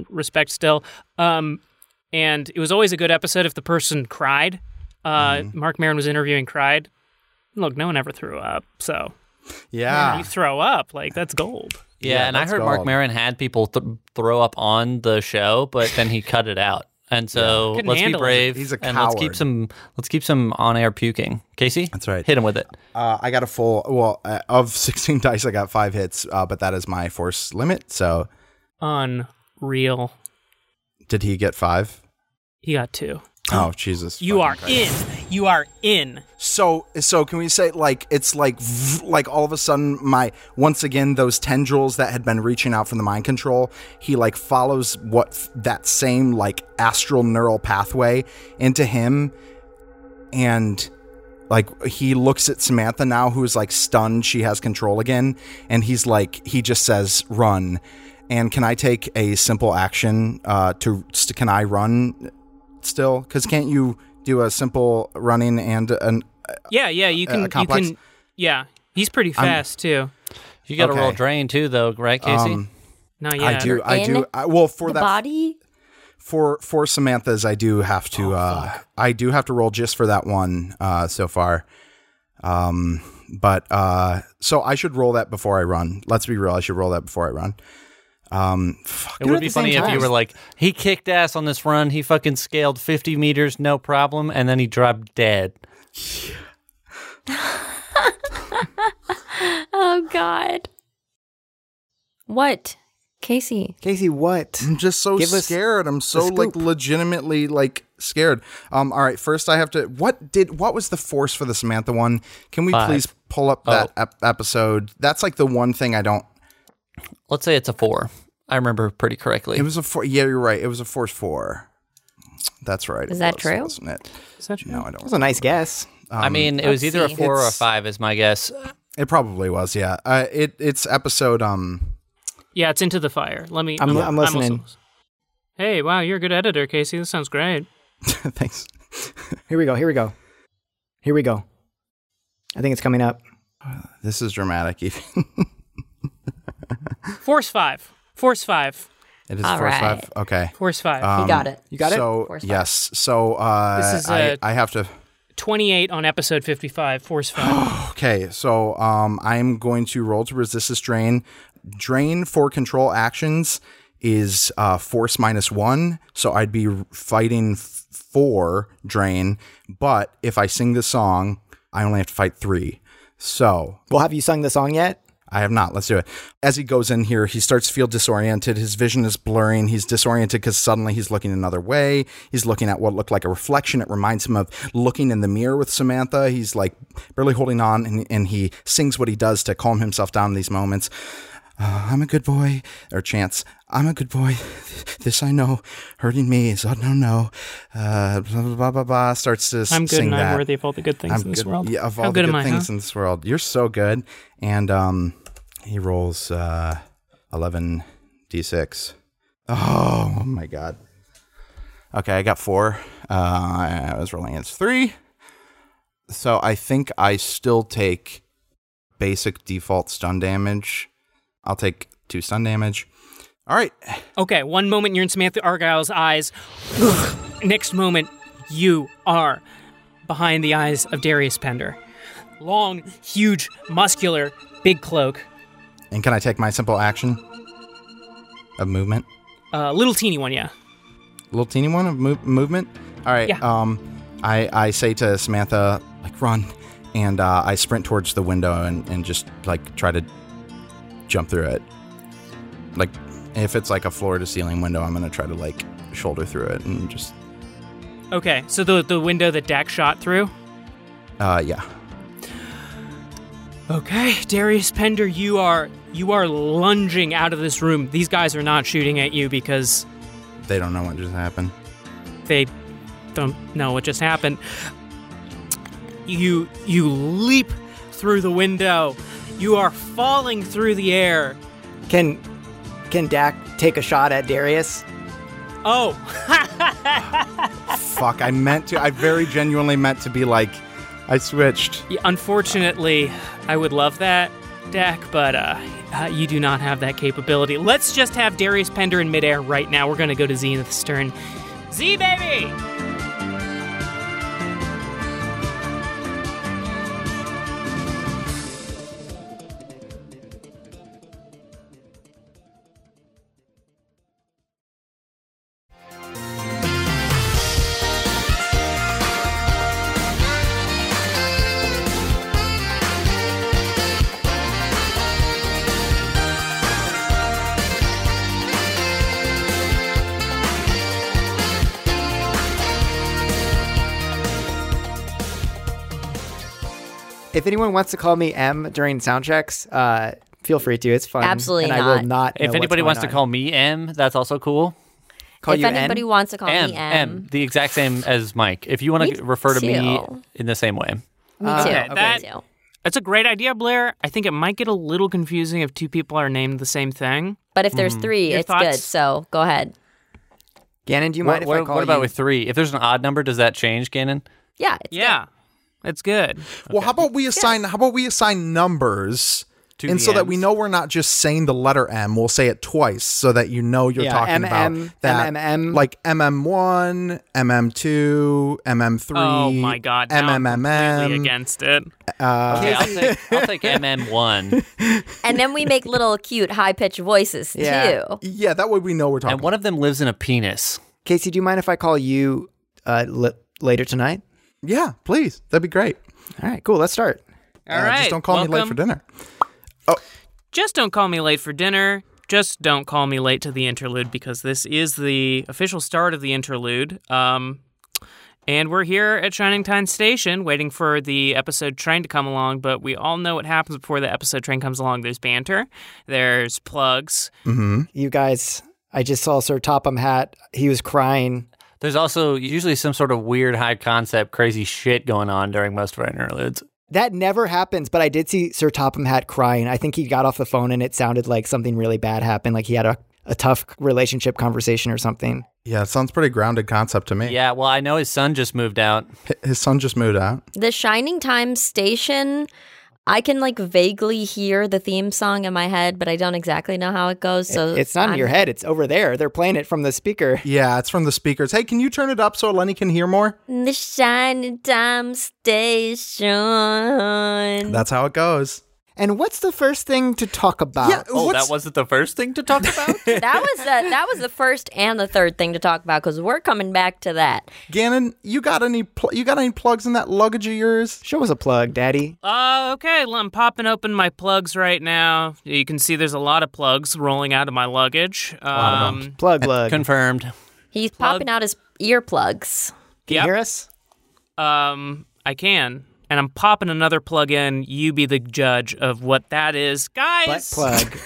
respect still. Um, and it was always a good episode if the person cried. Uh, mm. Mark Maron was interviewing Cried. Look, no one ever threw up, so yeah, man, you throw up like that's gold. Yeah, yeah and I heard gold. Mark Maron had people th- throw up on the show, but then he cut it out. And so yeah, let's be brave. Him. He's a coward. And let's keep some. Let's keep some on-air puking, Casey. That's right. Hit him with it. Uh, I got a full. Well, uh, of sixteen dice, I got five hits, uh, but that is my force limit. So unreal. Did he get five? He got two. Oh, Jesus. You are in. You are in. So, so can we say, like, it's like, like all of a sudden, my, once again, those tendrils that had been reaching out from the mind control, he, like, follows what, that same, like, astral neural pathway into him. And, like, he looks at Samantha now, who is, like, stunned she has control again. And he's like, he just says, run. And can I take a simple action uh, to, st- can I run? Still, because can't you do a simple running and an uh, yeah, yeah, you can, you can, yeah, he's pretty fast I'm, too. You got to okay. roll drain too, though, right, Casey? Um, Not yet. I do, I In do. I, well, for that body, for for Samantha's, I do have to, oh, uh, I do have to roll just for that one uh, so far. Um, but uh, so I should roll that before I run. Let's be real, I should roll that before I run. Um, fuck, it would be funny if you were like, he kicked ass on this run, he fucking scaled fifty meters, no problem, and then he dropped dead. Oh, God. What? Casey. Casey, what? I'm just so Give scared. I'm so, like, legitimately, like, scared. Um, all right, first I have to, what did, what was the force for the Samantha one? Can we Five. please pull up that oh. ep- episode? That's, like, the one thing I don't. Let's say it's a four. I remember pretty correctly. It was a four. Yeah, you're right. It was a force four. That's right. Is that was, true? Wasn't it? Is that true? No, I don't. It was a nice guess. Um, I mean, it was either a four or a five, is my guess. It probably was. Yeah. Uh, it it's episode. Um. Yeah, it's Into the Fire. Let me. I'm, I'm, I'm listening. I'm also, hey, wow, you're a good editor, Casey. This sounds great. Thanks. Here we go. Here we go. Here we go. I think it's coming up. This is dramatic, even. Force five. Force five. It is All force right. five. Okay. Force five. Um, you got it. You got so, it? Force yes. Five. So uh, this is I, I have to... twenty-eight on episode fifty-five, force five. Okay. So um, I'm going to roll to resist this drain. Drain for control actions is uh, force minus one. So I'd be fighting f- for drain. But if I sing the song, I only have to fight three. So. Well, have you sung the song yet? I have not. Let's do it. As he goes in here, he starts to feel disoriented. His vision is blurring. He's disoriented because suddenly he's looking another way. He's looking at what looked like a reflection. It reminds him of looking in the mirror with Samantha. He's like barely holding on, and, and he sings what he does to calm himself down in these moments. Uh, I'm a good boy. Or chants, I'm a good boy. This I know. Hurting me is unknown. No. Uh, blah, blah, blah, blah, blah. Starts to I'm sing I'm good and that. I'm worthy of all the good things I'm in good, this world. Yeah, of all How the good, good things I, huh? in this world. You're so good. And um, he rolls uh, eleven d six. Oh, my God. Okay, I got four. Uh, I was rolling against three. So I think I still take basic default stun damage. I'll take two stun damage. All right. Okay, one moment you're in Samantha Argyle's eyes. Next moment, you are behind the eyes of Darius Pender. Long, huge, muscular, big cloak. And can I take my simple action of movement? A uh, little teeny one, yeah. Little teeny one of mo- movement? All right. Yeah. Um, I, I say to Samantha, like, run. And uh, I sprint towards the window and, and just, like, try to... jump through it. Like, if it's like a floor to ceiling window, I'm gonna try to like shoulder through it and just. Okay, so the the window that Dak shot through? Uh yeah. Okay, Darius Pender, you are you are lunging out of this room. These guys are not shooting at you because they don't know what just happened. They don't know what just happened. You you leap through the window. You are falling through the air. Can can Dak take a shot at Darius? Oh. Fuck, I meant to. I very genuinely meant to be like, I switched. Yeah, unfortunately, I would love that, Dak, but uh, uh, you do not have that capability. Let's just have Darius Pender in midair right now. We're going to go to Zenith's turn. Z, baby! If anyone wants to call me M during sound checks, uh, feel free to. It's fun. Absolutely and I not. Will not if anybody wants on. to call me M, that's also cool. Call if you anybody N? wants to call M, me M. M, the exact same as Mike. If you want to refer to too. me in the same way. Me uh, too. Okay. That, me too. That's a great idea, Blair. I think it might get a little confusing if two people are named the same thing. But if there's mm. three, Your it's thoughts? good. So go ahead. Ganon, do you mind what, if what, I call you? What about you? With three? If there's an odd number, does that change, Ganon? Yeah. It's yeah. Good. It's good. Well, okay. how about we assign yeah. how about we assign numbers to and so M's. That we know we're not just saying the letter M, we'll say it twice so that you know you're yeah, talking M M, about that M M M. Like M M one, M M two, M M three. Oh my god. M M M M. Really against it. Uh, okay, I'll take, I'll take M M one. And then we make little cute high-pitched voices yeah. too. Yeah, that way we know we're talking. And one about. of them lives in a penis. Casey, do you mind if I call you uh, li- later tonight? Yeah, please. That'd be great. All right, cool. Let's start. All uh, right. Just don't call Welcome. me late for dinner. Oh. Just don't call me late for dinner. Just don't call me late to the interlude because this is the official start of the interlude. Um, and we're here at Shining Time Station waiting for the episode train to come along, but we all know what happens before the episode train comes along. There's banter. There's plugs. Mm-hmm. You guys, I just saw Sir Topham Hatt. He was crying. There's also usually some sort of weird, high-concept, crazy shit going on during most of our interludes. That never happens, but I did see Sir Topham Hatt crying. I think he got off the phone, and it sounded like something really bad happened, like he had a, a tough relationship conversation or something. Yeah, it sounds pretty grounded concept to me. Yeah, well, I know his son just moved out. His son just moved out. The Shining Time Station... I can like vaguely hear the theme song in my head, but I don't exactly know how it goes. So it, it's not I'm, in your head. It's over there. They're playing it from the speaker. Yeah, it's from the speakers. Hey, can you turn it up so Lenny can hear more? The Shining Time Station. That's how it goes. And what's the first thing to talk about? Yeah, oh, that wasn't the first thing to talk about? that was the, that was the first and the third thing to talk about, because we're coming back to that. Ganon, you got any pl- you got any plugs in that luggage of yours? Show us a plug, Daddy. Uh, okay, well, I'm popping open my plugs right now. You can see there's a lot of plugs rolling out of my luggage. Um, plug, plug. Confirmed. He's plug. popping out his earplugs. Can yep. you hear us? Um, I can. And I'm popping another plug in. You be the judge of what that is. Guys! Butt plug.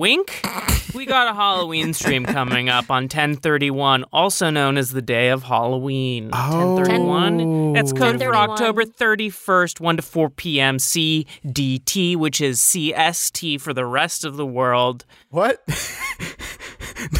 Wink. We got a Halloween stream coming up on ten thirty-one, also known as the day of Halloween. Oh. ten thirty-one. That's code for October thirty-first, one to four p.m. C D T, which is C S T for the rest of the world. What?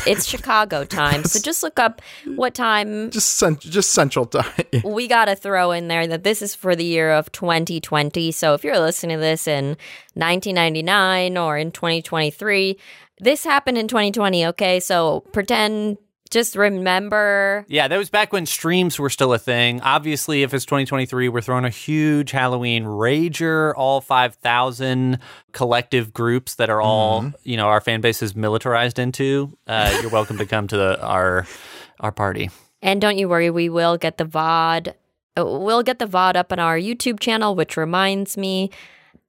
It's Chicago time, so just look up what time. Just cent- just Central time. We got to throw in there that this is for the year of twenty twenty, so if you're listening to this in nineteen ninety-nine or in twenty twenty-three, this happened in twenty twenty, okay? So pretend, just remember. Yeah, that was back when streams were still a thing. Obviously, if it's twenty twenty-three, we're throwing a huge Halloween rager, all five thousand collective groups that are all, mm-hmm. you know, our fan base is militarized into. Uh, you're welcome to come to the, our our party. And don't you worry, we will get the V O D. We'll get the V O D up on our YouTube channel, which reminds me,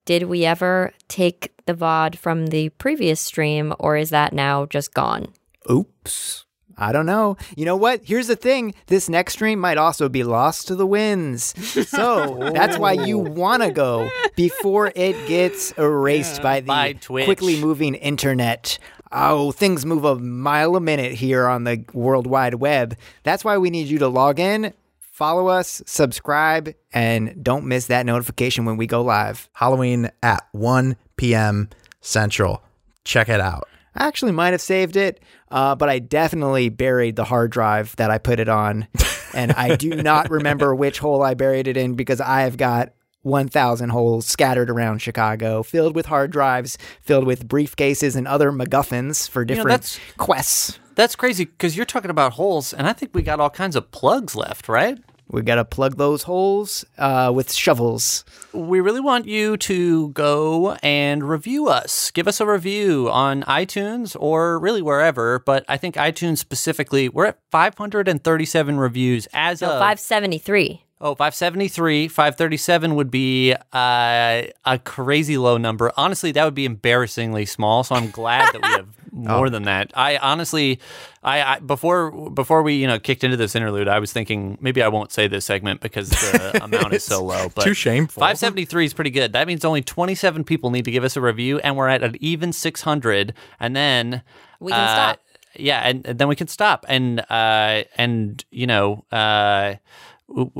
did we ever take the V O D from the previous stream, or is that now just gone? Oops. I don't know. You know what? Here's the thing. This next stream might also be lost to the winds. So that's why you want to go before it gets erased yeah, by the by quickly moving internet. Oh, things move a mile a minute here on the World Wide Web. That's why we need you to log in, follow us, subscribe, and don't miss that notification when we go live. Halloween at one p.m. Central. Check it out. I actually might have saved it, uh, but I definitely buried the hard drive that I put it on, and I do not remember which hole I buried it in, because I have got one thousand holes scattered around Chicago, filled with hard drives, filled with briefcases and other MacGuffins for different you know, that's, quests. That's crazy, because you're talking about holes, and I think we got all kinds of plugs left, right? We got to plug those holes uh, with shovels. We really want you to go and review us. Give us a review on iTunes or really wherever. But I think iTunes specifically, we're at five hundred thirty-seven reviews as no, of... five seventy-three. Oh, five seventy-three. five thirty-seven would be uh, a crazy low number. Honestly, that would be embarrassingly small, so I'm glad that we have more oh. than that. I honestly, I, I before before we you know kicked into this interlude, I was thinking maybe I won't say this segment because the amount is so low. But too shameful. five seventy-three is pretty good. That means only twenty-seven people need to give us a review, and we're at an even six hundred, and then... We can uh, stop. Yeah, and, and then we can stop. And, uh, and you know... Uh,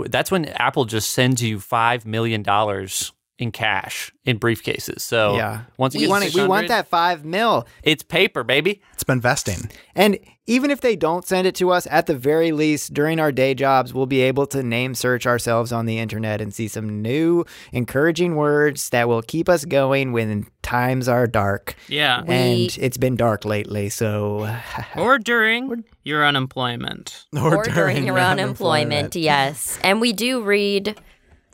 that's when Apple just sends you five million dollars in cash in briefcases. So yeah, once we want we want that five mil. It's paper, baby. It's been vesting. And even if they don't send it to us, at the very least, during our day jobs, we'll be able to name search ourselves on the internet and see some new encouraging words that will keep us going when times are dark. Yeah, and we... it's been dark lately, so or during. Or... your unemployment. Or, or during, during your unemployment, unemployment, yes. And we do read,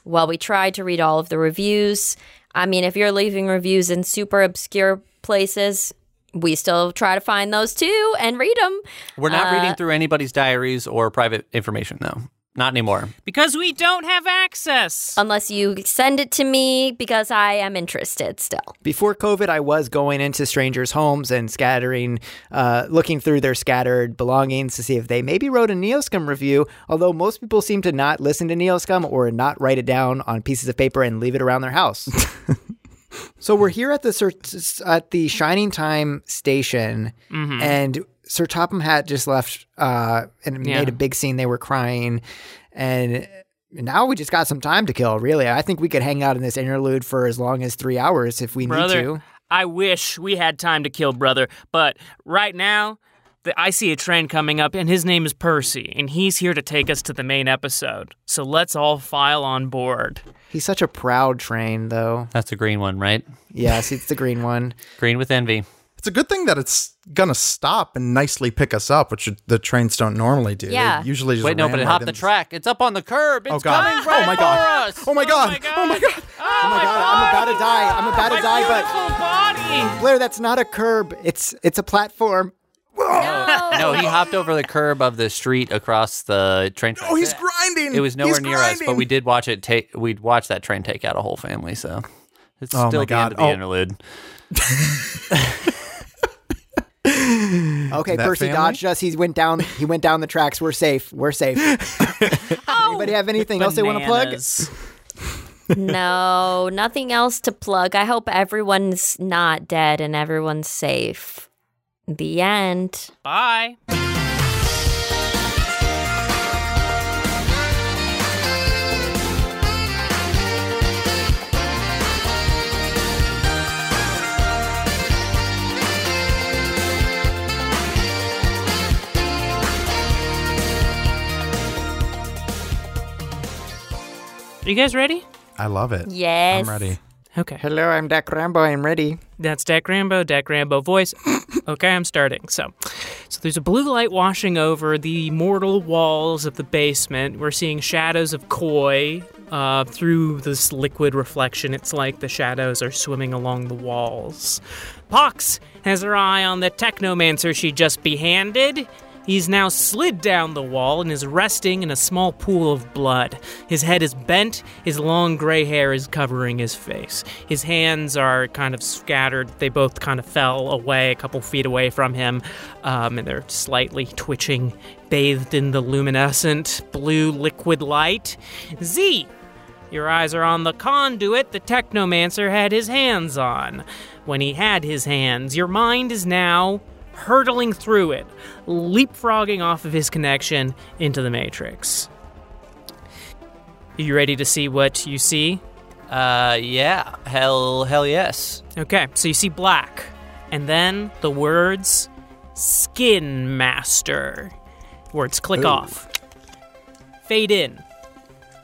well, we try to read all of the reviews. I mean, if you're leaving reviews in super obscure places, we still try to find those too and read them. We're not uh, reading through anybody's diaries or private information, though. Not anymore. Because we don't have access. Unless you send it to me, because I am interested still. Before COVID, I was going into strangers' homes and scattering, uh, looking through their scattered belongings to see if they maybe wrote a Neoscum review, although most people seem to not listen to Neoscum or not write it down on pieces of paper and leave it around their house. So we're here at the, at the Shining Time Station, mm-hmm. and... Sir Topham Hatt just left uh, and yeah. made a big scene. They were crying. And now we just got some time to kill, really. I think we could hang out in this interlude for as long as three hours if we brother, need to. I wish we had time to kill, brother. But right now, I see a train coming up, and his name is Percy, and he's here to take us to the main episode. So let's all file on board. He's such a proud train, though. That's the green one, right? Yes, it's the green one. Green with envy. It's a good thing that it's going to stop and nicely pick us up, which the trains don't normally do. Yeah. They usually just Wait, no, but it right hopped the track. It's up on the curb. It's oh god. coming right oh my god. for us. Oh my god. Oh my god. Oh my god. Oh my god. I'm about to die. I'm about to my die, but body. Blair, that's not a curb. It's it's a platform. No. no, he hopped over the curb of the street across the train track. Oh, he's grinding. It was nowhere he's near grinding. us, but we did watch it take we'd watch that train take out a whole family, so it's oh still the god. end of the oh. interlude. Okay, that Percy family? dodged us. He went down. He went down the tracks. We're safe. We're safe. oh, Anybody have anything bananas. else they want to plug? No, nothing else to plug. I hope everyone's not dead and everyone's safe. The end. Bye. Are you guys ready? I love it. Yes. I'm ready. Okay. Hello, I'm Dak Rambo. I'm ready. That's Dak Rambo. Dak Rambo voice. Okay, I'm starting. So, so there's a blue light washing over the mortal walls of the basement. We're seeing shadows of koi uh, through this liquid reflection. It's like the shadows are swimming along the walls. Pox has her eye on the technomancer she just behanded. He's now slid down the wall and is resting in a small pool of blood. His head is bent, his long gray hair is covering his face. His hands are kind of scattered. They both kind of fell away, a couple feet away from him, um, and they're slightly twitching, bathed in the luminescent blue liquid light. Z, your eyes are on the conduit the technomancer had his hands on. When he had his hands, your mind is now hurtling through it, leapfrogging off of his connection into the Matrix. Are you ready to see what you see? Uh, yeah. Hell, hell yes. Okay, so you see black, and then the words Skin Master. Words click Ooh. off. Fade in.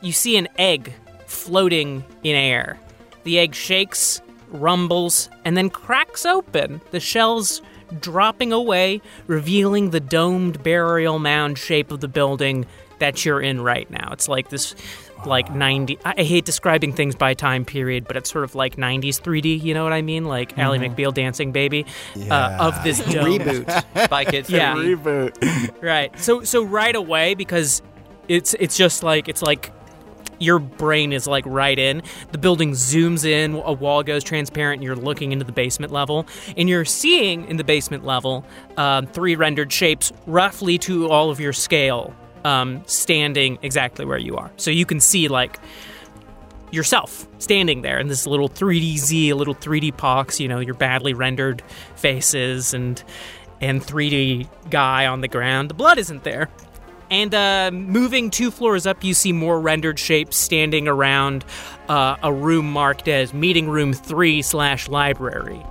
You see an egg floating in air. The egg shakes, rumbles, and then cracks open. The shells dropping away, revealing the domed burial mound shape of the building that you're in right now. It's like this, like, ninety... I hate describing things by time period, but it's sort of like nineties three D, you know what I mean? Like mm-hmm. Ally McBeal dancing baby yeah. uh, of this dome. Reboot. Spike It yeah. Reboot. Right. So so right away, because it's it's just like... It's like your brain is like right in. The building zooms in, a wall goes transparent, and you're looking into the basement level. And you're seeing in the basement level um, three rendered shapes roughly to all of your scale um, standing exactly where you are. So you can see like yourself standing there in this little three D Z, a little three D Pox, you know, your badly rendered faces and, and three D guy on the ground. The blood isn't there. And uh, moving two floors up, you see more rendered shapes standing around uh, a room marked as Meeting Room three slash Library.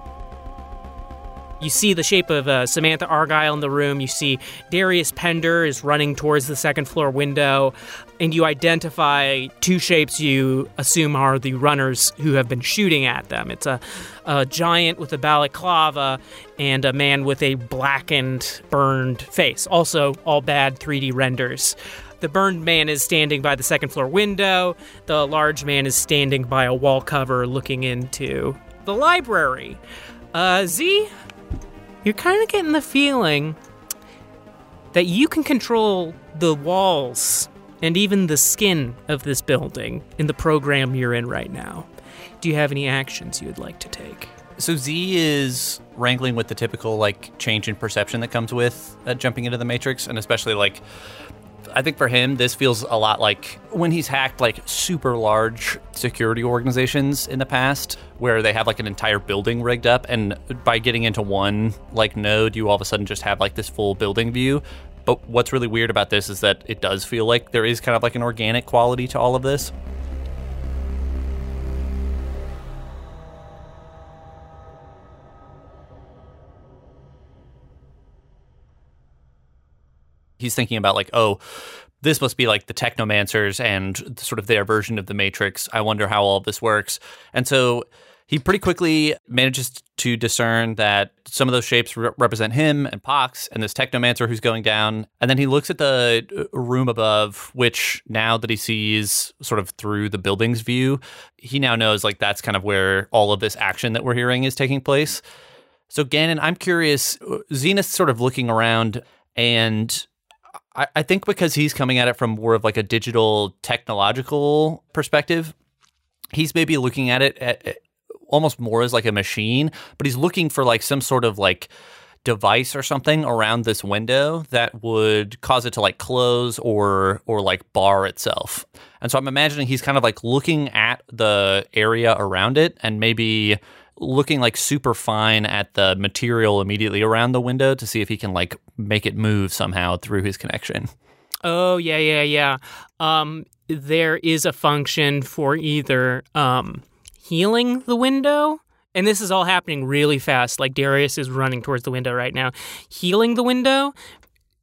You see the shape of uh, Samantha Argyle in the room. You see Darius Pender is running towards the second floor window. And you identify two shapes you assume are the runners who have been shooting at them. It's a, a giant with a balaclava and a man with a blackened, burned face. Also, all bad three D renders. The burned man is standing by the second floor window. The large man is standing by a wall cover looking into the library. Uh, Z... You're kind of getting the feeling that you can control the walls and even the skin of this building in the program you're in right now. Do you have any actions you would like to take? So Z is wrangling with the typical like change in perception that comes with uh, jumping into the Matrix, and especially like I think for him this feels a lot like when he's hacked like super large security organizations in the past where they have like an entire building rigged up, and by getting into one like node you all of a sudden just have like this full building view. But what's really weird about this is that it does feel like there is kind of like an organic quality to all of this. he's thinking about like, oh, this must be like the technomancers and sort of their version of the Matrix. I wonder how all of this works. And so he pretty quickly manages to discern that some of those shapes re- represent him and Pox and this technomancer who's going down. And then he looks at the room above, which now that he sees sort of through the building's view, he now knows like that's kind of where all of this action that we're hearing is taking place. So Ganon, I'm curious, Zenith's sort of looking around, and I, I think because he's coming at it from more of like a digital technological perspective, he's maybe looking at it at, at almost more as like a machine, but he's looking for like some sort of like device or something around this window that would cause it to like close or or like bar itself. And so I'm imagining he's kind of like looking at the area around it and maybe looking like super fine at the material immediately around the window to see if he can like make it move somehow through his connection. Oh, yeah, yeah, yeah. Um, there is a function for either... Um healing the window, and this is all happening really fast, like Darius is running towards the window right now, healing the window,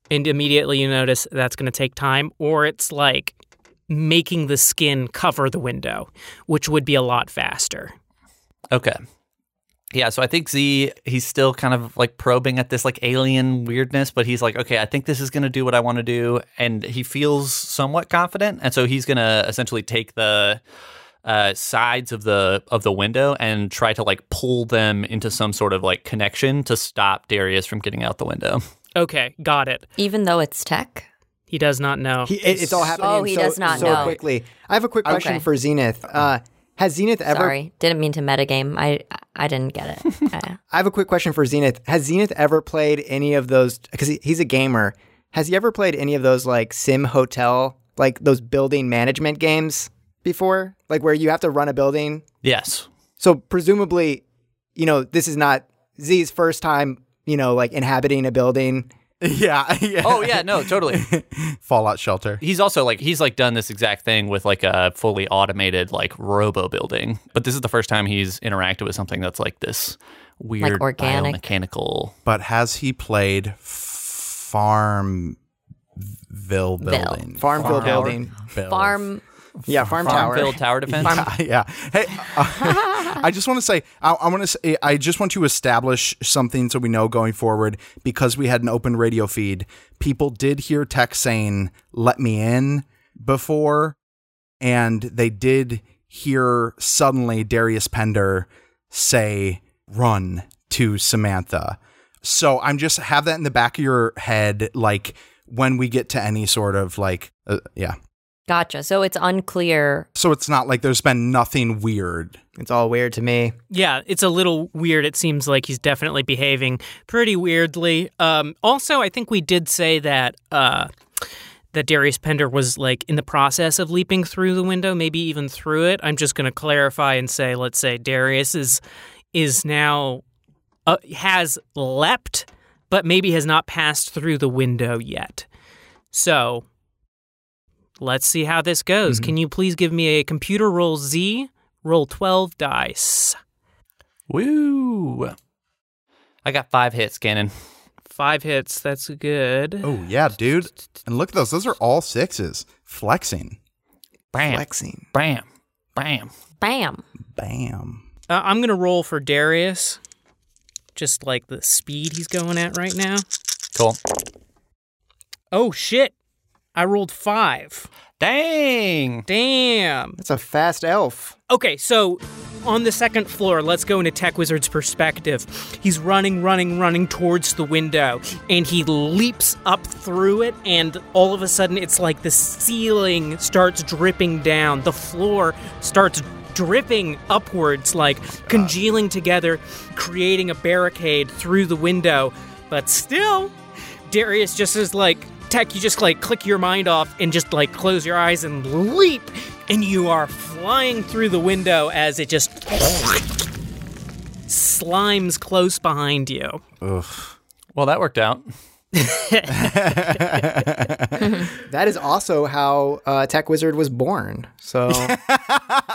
and immediately you notice that's going to take time, or it's like making the skin cover the window, which would be a lot faster. Okay. Yeah, so I think Z, he's still kind of like probing at this like alien weirdness, but he's like, okay, I think this is going to do what I want to do, and he feels somewhat confident, and so he's going to essentially take the... Uh, sides of the of the window and try to like pull them into some sort of like connection to stop Darius from getting out the window. Okay, got it. Even though it's tech? He does not know. He, it's, it's all happening oh, he so, does not so know. quickly. I have a quick question okay. for Zenith. Uh, has Zenith ever... Sorry, didn't mean to metagame. I, I didn't get it. I have a quick question for Zenith. Has Zenith ever played any of those... Because he, he's a gamer. Has he ever played any of those like sim hotel, like those building management games? Before, like where you have to run a building? Yes. So presumably, you know, this is not Z's first time, you know, like inhabiting a building. Yeah. yeah. Oh, yeah. No, totally. Fallout Shelter. He's also like, he's like done this exact thing with like a fully automated like robo building. But this is the first time he's interacted with something that's like this weird like organic. Biomechanical. But has he played Farmville building? Farmville building. Farm. Yeah, farm tower, Farmville tower defense. Yeah, yeah. Hey, uh, I just want to say, I, I want to say, I just want to establish something so we know going forward, because we had an open radio feed. People did hear Tech saying "Let me in" before, and they did hear suddenly Darius Pender say "Run" to Samantha. So I'm just have that in the back of your head, like when we get to any sort of like, uh, yeah. Gotcha. So it's unclear. So it's not like there's been nothing weird. It's all weird to me. Yeah, it's a little weird. It seems like he's definitely behaving pretty weirdly. Um, also, I think we did say that uh, that Darius Pender was like in the process of leaping through the window, maybe even through it. I'm just going to clarify and say, let's say Darius is is now uh, has leapt, but maybe has not passed through the window yet. So. Let's see how this goes. Mm-hmm. Can you please give me a computer roll Z, roll twelve dice? Woo. I got five hits, Ganon. Five hits. That's good. Oh, yeah, dude. And look at those. Those are all sixes. Flexing. Bam. Flexing. Bam. Bam. Bam. Bam. Uh, I'm going to roll for Darius, just like the speed he's going at right now. Cool. Oh, shit. I rolled five. Dang. Damn. That's a fast elf. Okay, so on the second floor, let's go into Tech Wizard's perspective. He's running, running, running towards the window, and he leaps up through it, and all of a sudden, it's like the ceiling starts dripping down. The floor starts dripping upwards, like congealing together, creating a barricade through the window. But still, Darius just is like, Tech, you just like click your mind off and just like close your eyes and leap, and you are flying through the window as it just slimes close behind you. Ugh. Well, that worked out. That is also how uh, Tech Wizard was born. So,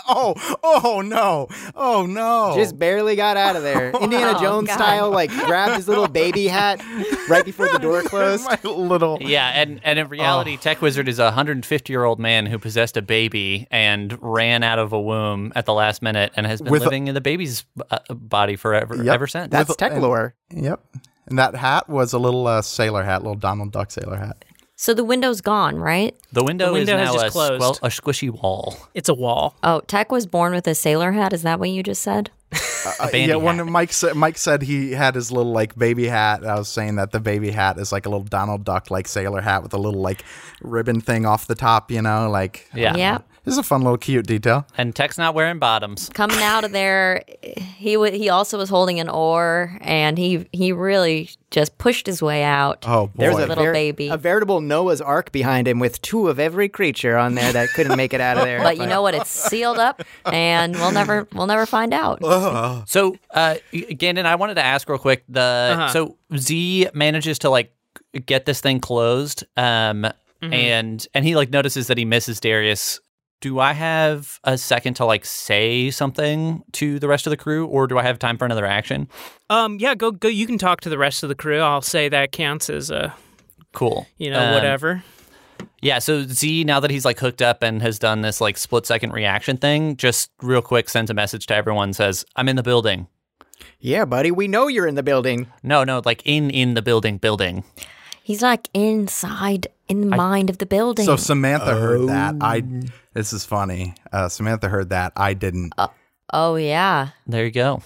oh, oh no, oh no! Just barely got out of there, Indiana oh, Jones God. style. Like grabbed his little baby hat right before the door closed. My little, yeah, and and in reality, oh. Tech Wizard is a one hundred fifty year old man who possessed a baby and ran out of a womb at the last minute and has been With living a... in the baby's body forever, yep. ever since. That's With tech a... lore. Yep. And that hat was a little uh, sailor hat, little Donald Duck sailor hat. So the window's gone, right? The window, the window is now just a, closed. Squel- a squishy wall. It's a wall. Oh, Tech was born with a sailor hat? Is that what you just said? Uh, a bandy yeah, hat. When Mike, sa- Mike said he had his little like baby hat, I was saying that the baby hat is like a little Donald Duck like sailor hat with a little like ribbon thing off the top, you know? like Yeah. yeah. This is a fun little cute detail. And Tech's not wearing bottoms. Coming out of there, he w- he also was holding an oar, and he he really just pushed his way out. Oh, boy. There's a little ver- baby. A veritable Noah's Ark behind him with two of every creature on there that couldn't make it out of there. But you know what? It's sealed up, and we'll never we'll never find out. Uh-huh. So, uh, Ganon, I wanted to ask real quick. The uh-huh. So Z manages to like get this thing closed, um, mm-hmm. and and he like notices that he misses Darius. Do I have a second to like say something to the rest of the crew, or do I have time for another action? Um, yeah, go go. You can talk to the rest of the crew. I'll say that counts as a cool. You know, um, whatever. Yeah. So Z, now that he's like hooked up and has done this like split second reaction thing, just real quick sends a message to everyone. Says, "I'm in the building." Yeah, buddy. We know you're in the building. No, no, like in in the building, building. He's like inside in the I, mind of the building. So Samantha oh. heard that. I. This is funny. Uh, Samantha heard that. I didn't. Uh, oh, yeah. There you go.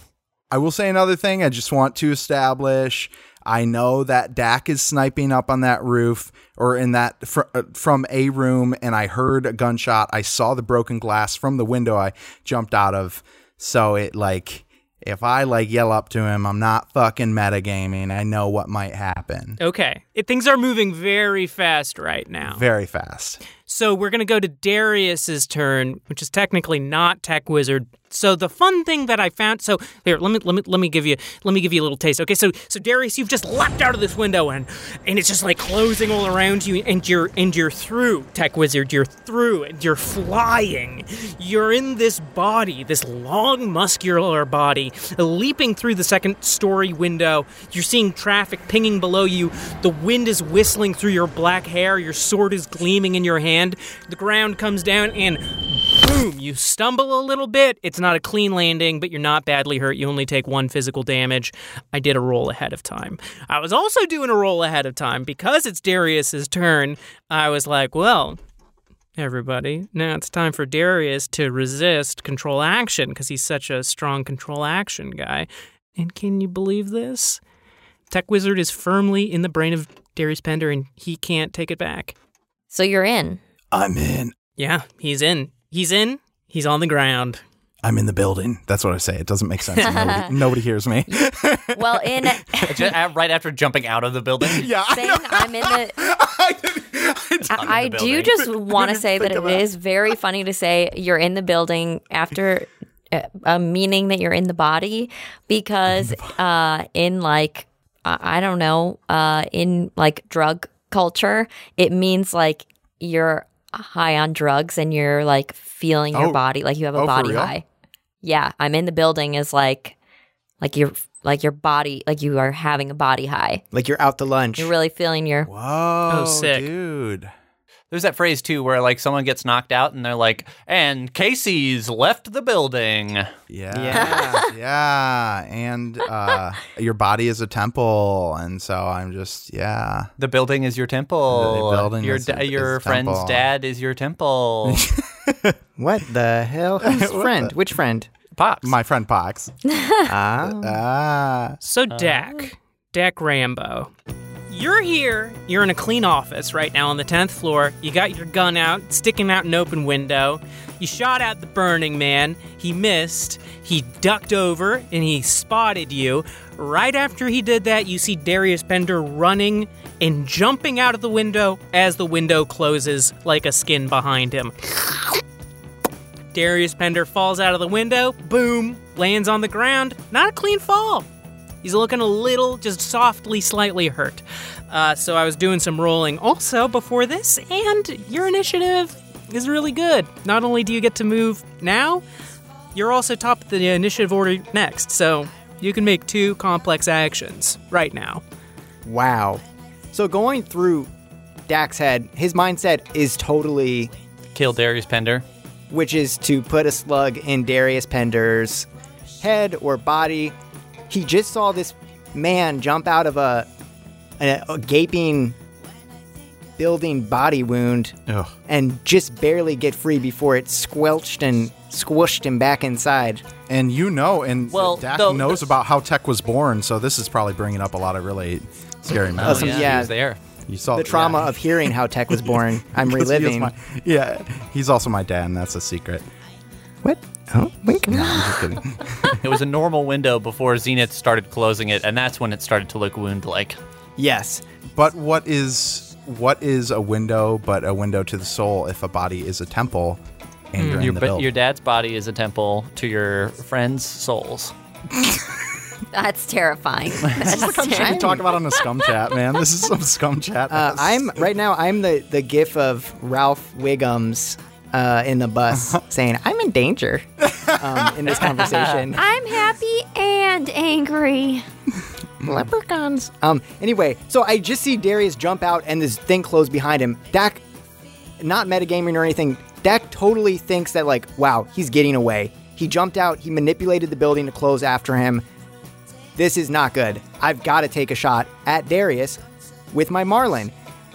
I will say another thing I just want to establish. I know that Dak is sniping up on that roof or in that fr- from a room, and I heard a gunshot. I saw the broken glass from the window I jumped out of. So it like, if I like yell up to him, I'm not fucking metagaming. I know what might happen. Okay. It, things are moving very fast right now. Very fast. So we're going to go to Darius's turn, which is technically not Tech Wizard. So the fun thing that I found, so here, let me let me let me give you let me give you a little taste. Okay, so so Darius, you've just leapt out of this window and and it's just like closing all around you, and you're and you're through, Tech Wizard, you're through, and you're flying. You're in this body, this long muscular body, leaping through the second story window. You're seeing traffic pinging below you. The wind is whistling through your black hair. Your sword is gleaming in your hand. The ground comes down and boom, you stumble a little bit. It's not a clean landing, but you're not badly hurt. You only take one physical damage. I did a roll ahead of time. I was also doing a roll ahead of time because it's Darius's turn. I was like, well, everybody, now it's time for Darius to resist control action because he's such a strong control action guy. And can you believe this? Tech Wizard is firmly in the brain of Darius Pender, and he can't take it back. So you're in. I'm in. Yeah, he's in. He's in. He's on the ground. I'm in the building. That's what I say. It doesn't make sense. Nobody, nobody hears me. Well, in right after jumping out of the building. Yeah, saying I'm in the. I, didn't, I, I, in the I do just want to say that it about. is very funny to say you're in the building after uh, uh, meaning that you're in the body, because uh, in like uh, I don't know uh, in like drug culture, it means like you're high on drugs and you're like feeling your oh. body, like you have a oh, body high. Yeah, I'm in the building is like like your like your body, like you are having a body high, like you're out to lunch, you're really feeling your whoa oh, sick dude. There's that phrase too where like someone gets knocked out and they're like, and Casey's left the building. Yeah yeah yeah and uh your body is a temple, and so I'm just yeah the building is your temple, the building your is, da- your is friend's temple. Dad is your temple. What the hell? Who's friend the? Which friend? Pox, my friend Pox. Ah. uh, uh, so Dak uh. Dak Rambo, you're here, you're in a clean office right now on the tenth floor. You got your gun out, sticking out an open window. You shot at the burning man. He missed. He ducked over, and he spotted you. Right after he did that, you see Darius Pender running and jumping out of the window as the window closes like a skin behind him. Darius Pender falls out of the window, boom, lands on the ground. Not a clean fall. He's looking a little, just softly, slightly hurt. Uh, so I was doing some rolling also before this, and your initiative is really good. Not only do you get to move now, you're also top of the initiative order next, so you can make two complex actions right now. Wow. So going through Dak's head, his mindset is totally... Kill Darius Pender. Which is to put a slug in Darius Pender's head or body. He just saw this man jump out of a, a, a gaping... building body wound. Ugh. And just barely get free before it squelched and squished him back inside. And you know, and well, Dak the, knows the, about how Tech was born, so this is probably bringing up a lot of really scary memories. Oh, yeah, yeah. He was there. You saw the trauma yeah. of hearing how Tech was born. I'm reliving. He my, yeah, he's also my dad, and that's a secret. What? Oh, wait. No, I'm just kidding. It was a normal window before Zenith started closing it, and that's when it started to look wound-like. Yes. But what is... What is a window but a window to the soul if a body is a temple and mm. you're in your, the build? Your dad's body is a temple to your friends' souls. That's terrifying. That's this is the kind of we talk about on the Scum Chat, man. This is some Scum Chat. Uh, I'm right now, I'm the, the gif of Ralph Wiggums uh, in the bus saying, I'm in danger um, in this conversation. I'm happy and angry. Leprechauns. Um. Anyway, so I just see Darius jump out and this thing close behind him. Dak, not metagaming or anything, Dak totally thinks that, like, wow, he's getting away. He jumped out. He manipulated the building to close after him. This is not good. I've got to take a shot at Darius with my Marlin.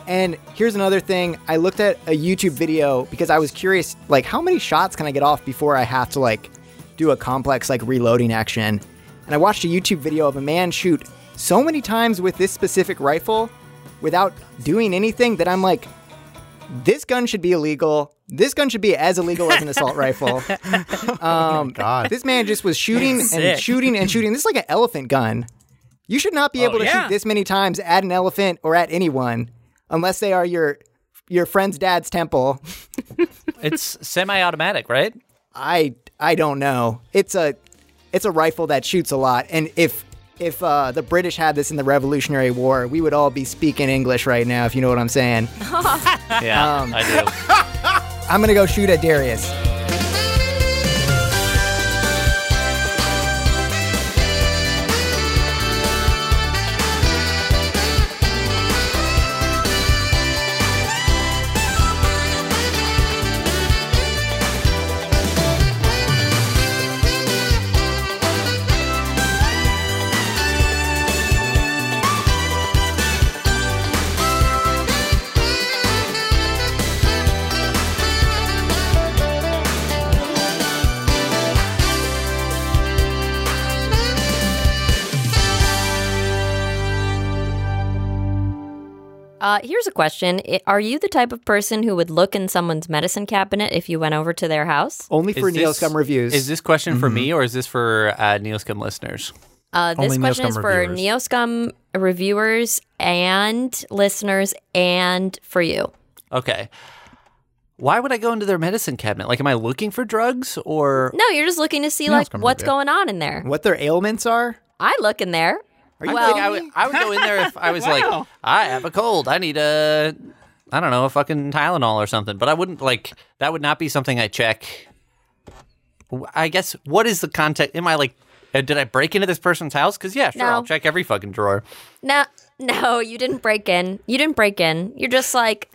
And here's another thing. I looked at a YouTube video because I was curious, like, how many shots can I get off before I have to, like, do a complex, like, reloading action? And I watched a YouTube video of a man shoot so many times with this specific rifle without doing anything that I'm like, this gun should be illegal. This gun should be as illegal as an assault rifle. Um, oh my God. This man just was shooting and shooting and shooting. This is like an elephant gun. You should not be able oh, to yeah. shoot this many times at an elephant or at anyone unless they are your your friend's dad's temple. It's semi-automatic, right? I I don't know. It's a it's a rifle that shoots a lot, and if If uh, the British had this in the Revolutionary War, we would all be speaking English right now, if you know what I'm saying. yeah, um, I do. I'm going to go shoot at Darius. Uh, here's a question. Are you the type of person who would look in someone's medicine cabinet if you went over to their house? Only for NeoScum reviews. Is this question mm-hmm. for me or is this for uh, NeoScum listeners? Uh, this Only question NeoScum is reviewers. For NeoScum reviewers and listeners and for you. Okay. Why would I go into their medicine cabinet? Like, am I looking for drugs or? No, you're just looking to see, like, NeoScum what's review. Going on in there. What their ailments are? I look in there. Are you well, I, would, I would go in there if I was wow. like, I have a cold. I need a, I don't know, a fucking Tylenol or something. But I wouldn't, like, that would not be something I check. I guess, what is the context? Am I like, did I break into this person's house? Because, yeah, sure, no. I'll check every fucking drawer. No, no, you didn't break in. You didn't break in. You're just like,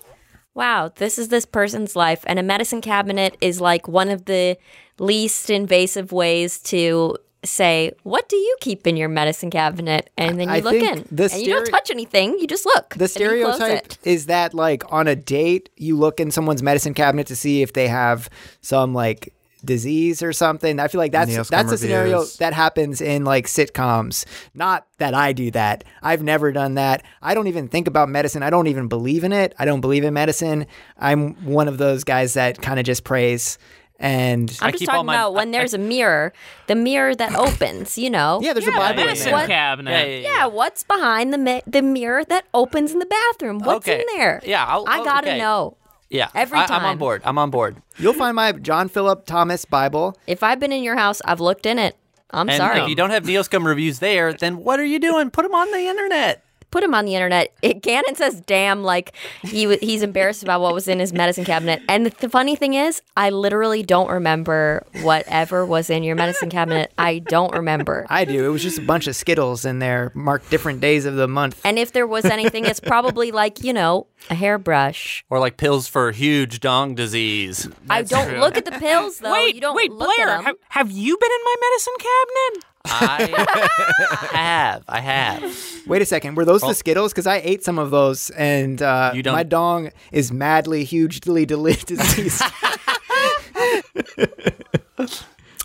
wow, this is this person's life. And a medicine cabinet is, like, one of the least invasive ways to say, what do you keep in your medicine cabinet? And then you I look in. The and you stere- don't touch anything. You just look. The stereotype is that, like, on a date, you look in someone's medicine cabinet to see if they have some, like, disease or something. I feel like that's that's reviews. A scenario that happens in, like, sitcoms. Not that I do that. I've never done that. I don't even think about medicine. I don't even believe in it. I don't believe in medicine. I'm one of those guys that kind of just prays. And I'm just talking my, about when I, there's I, a mirror, the mirror that opens, you know. Yeah, there's yeah, a Bible in there. What, cabinet. Yeah, yeah, yeah. yeah, what's behind the ma- the mirror that opens in the bathroom? What's okay. in there? Yeah, I'll, I gotta okay. know. Yeah, every time. I, I'm on board. I'm on board. You'll find my John Philip Thomas Bible. If I've been in your house, I've looked in it. I'm and sorry. If you don't have NeoScum reviews there, then what are you doing? Put them on the internet. put him on the internet. It, Ganon says, damn, like he he's embarrassed about what was in his medicine cabinet. And the funny thing is, I literally don't remember whatever was in your medicine cabinet. I don't remember. I do. It was just a bunch of Skittles in there marked different days of the month. And if there was anything, it's probably like, you know, a hairbrush. Or like pills for huge dong disease. That's I don't true. Look at the pills, though. Wait, you don't wait, look Blair, at them. Have, have you been in my medicine cabinet? I have. I have. Wait a second. Were those oh. the Skittles? Because I ate some of those, and uh, my dong is madly, hugely delicious.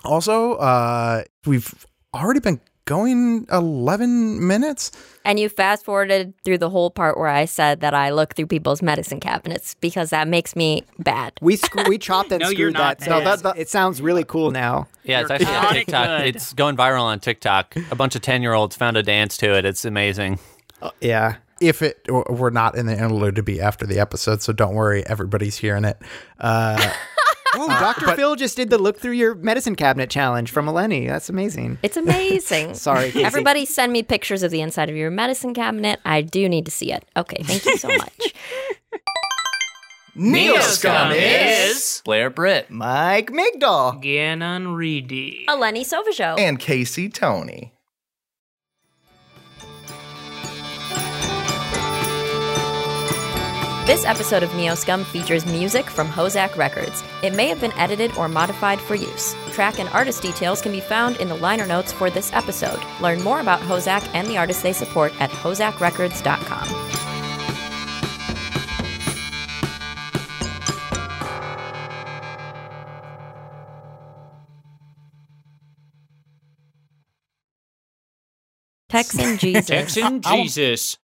Also, uh, we've already been going eleven minutes. And you fast forwarded through the whole part where I said that I look through people's medicine cabinets because that makes me bad. We sc- we chopped and no, screwed that. So that, that it sounds really cool now. Yeah, it's actually on TikTok. Good. It's going viral on TikTok. A bunch of ten-year-olds found a dance to it. It's amazing. Uh, yeah. If it were not in the interlude to be after the episode, so don't worry, everybody's hearing it. Uh Ooh, uh, Doctor But, Phil just did the look through your medicine cabinet challenge from Eleni. That's amazing. It's amazing. Sorry, Casey. Everybody send me pictures of the inside of your medicine cabinet. I do need to see it. Okay, thank you so much. Neoscum is Blair Britt, Mike Migdal, Ganon Reedy, Eleni Sauvageau, and Casey Tony. This episode of Neoscum features music from Hozak Records. It may have been edited or modified for use. Track and artist details can be found in the liner notes for this episode. Learn more about Hozak and the artists they support at hozak records dot com. Texan Jesus. Texan Jesus.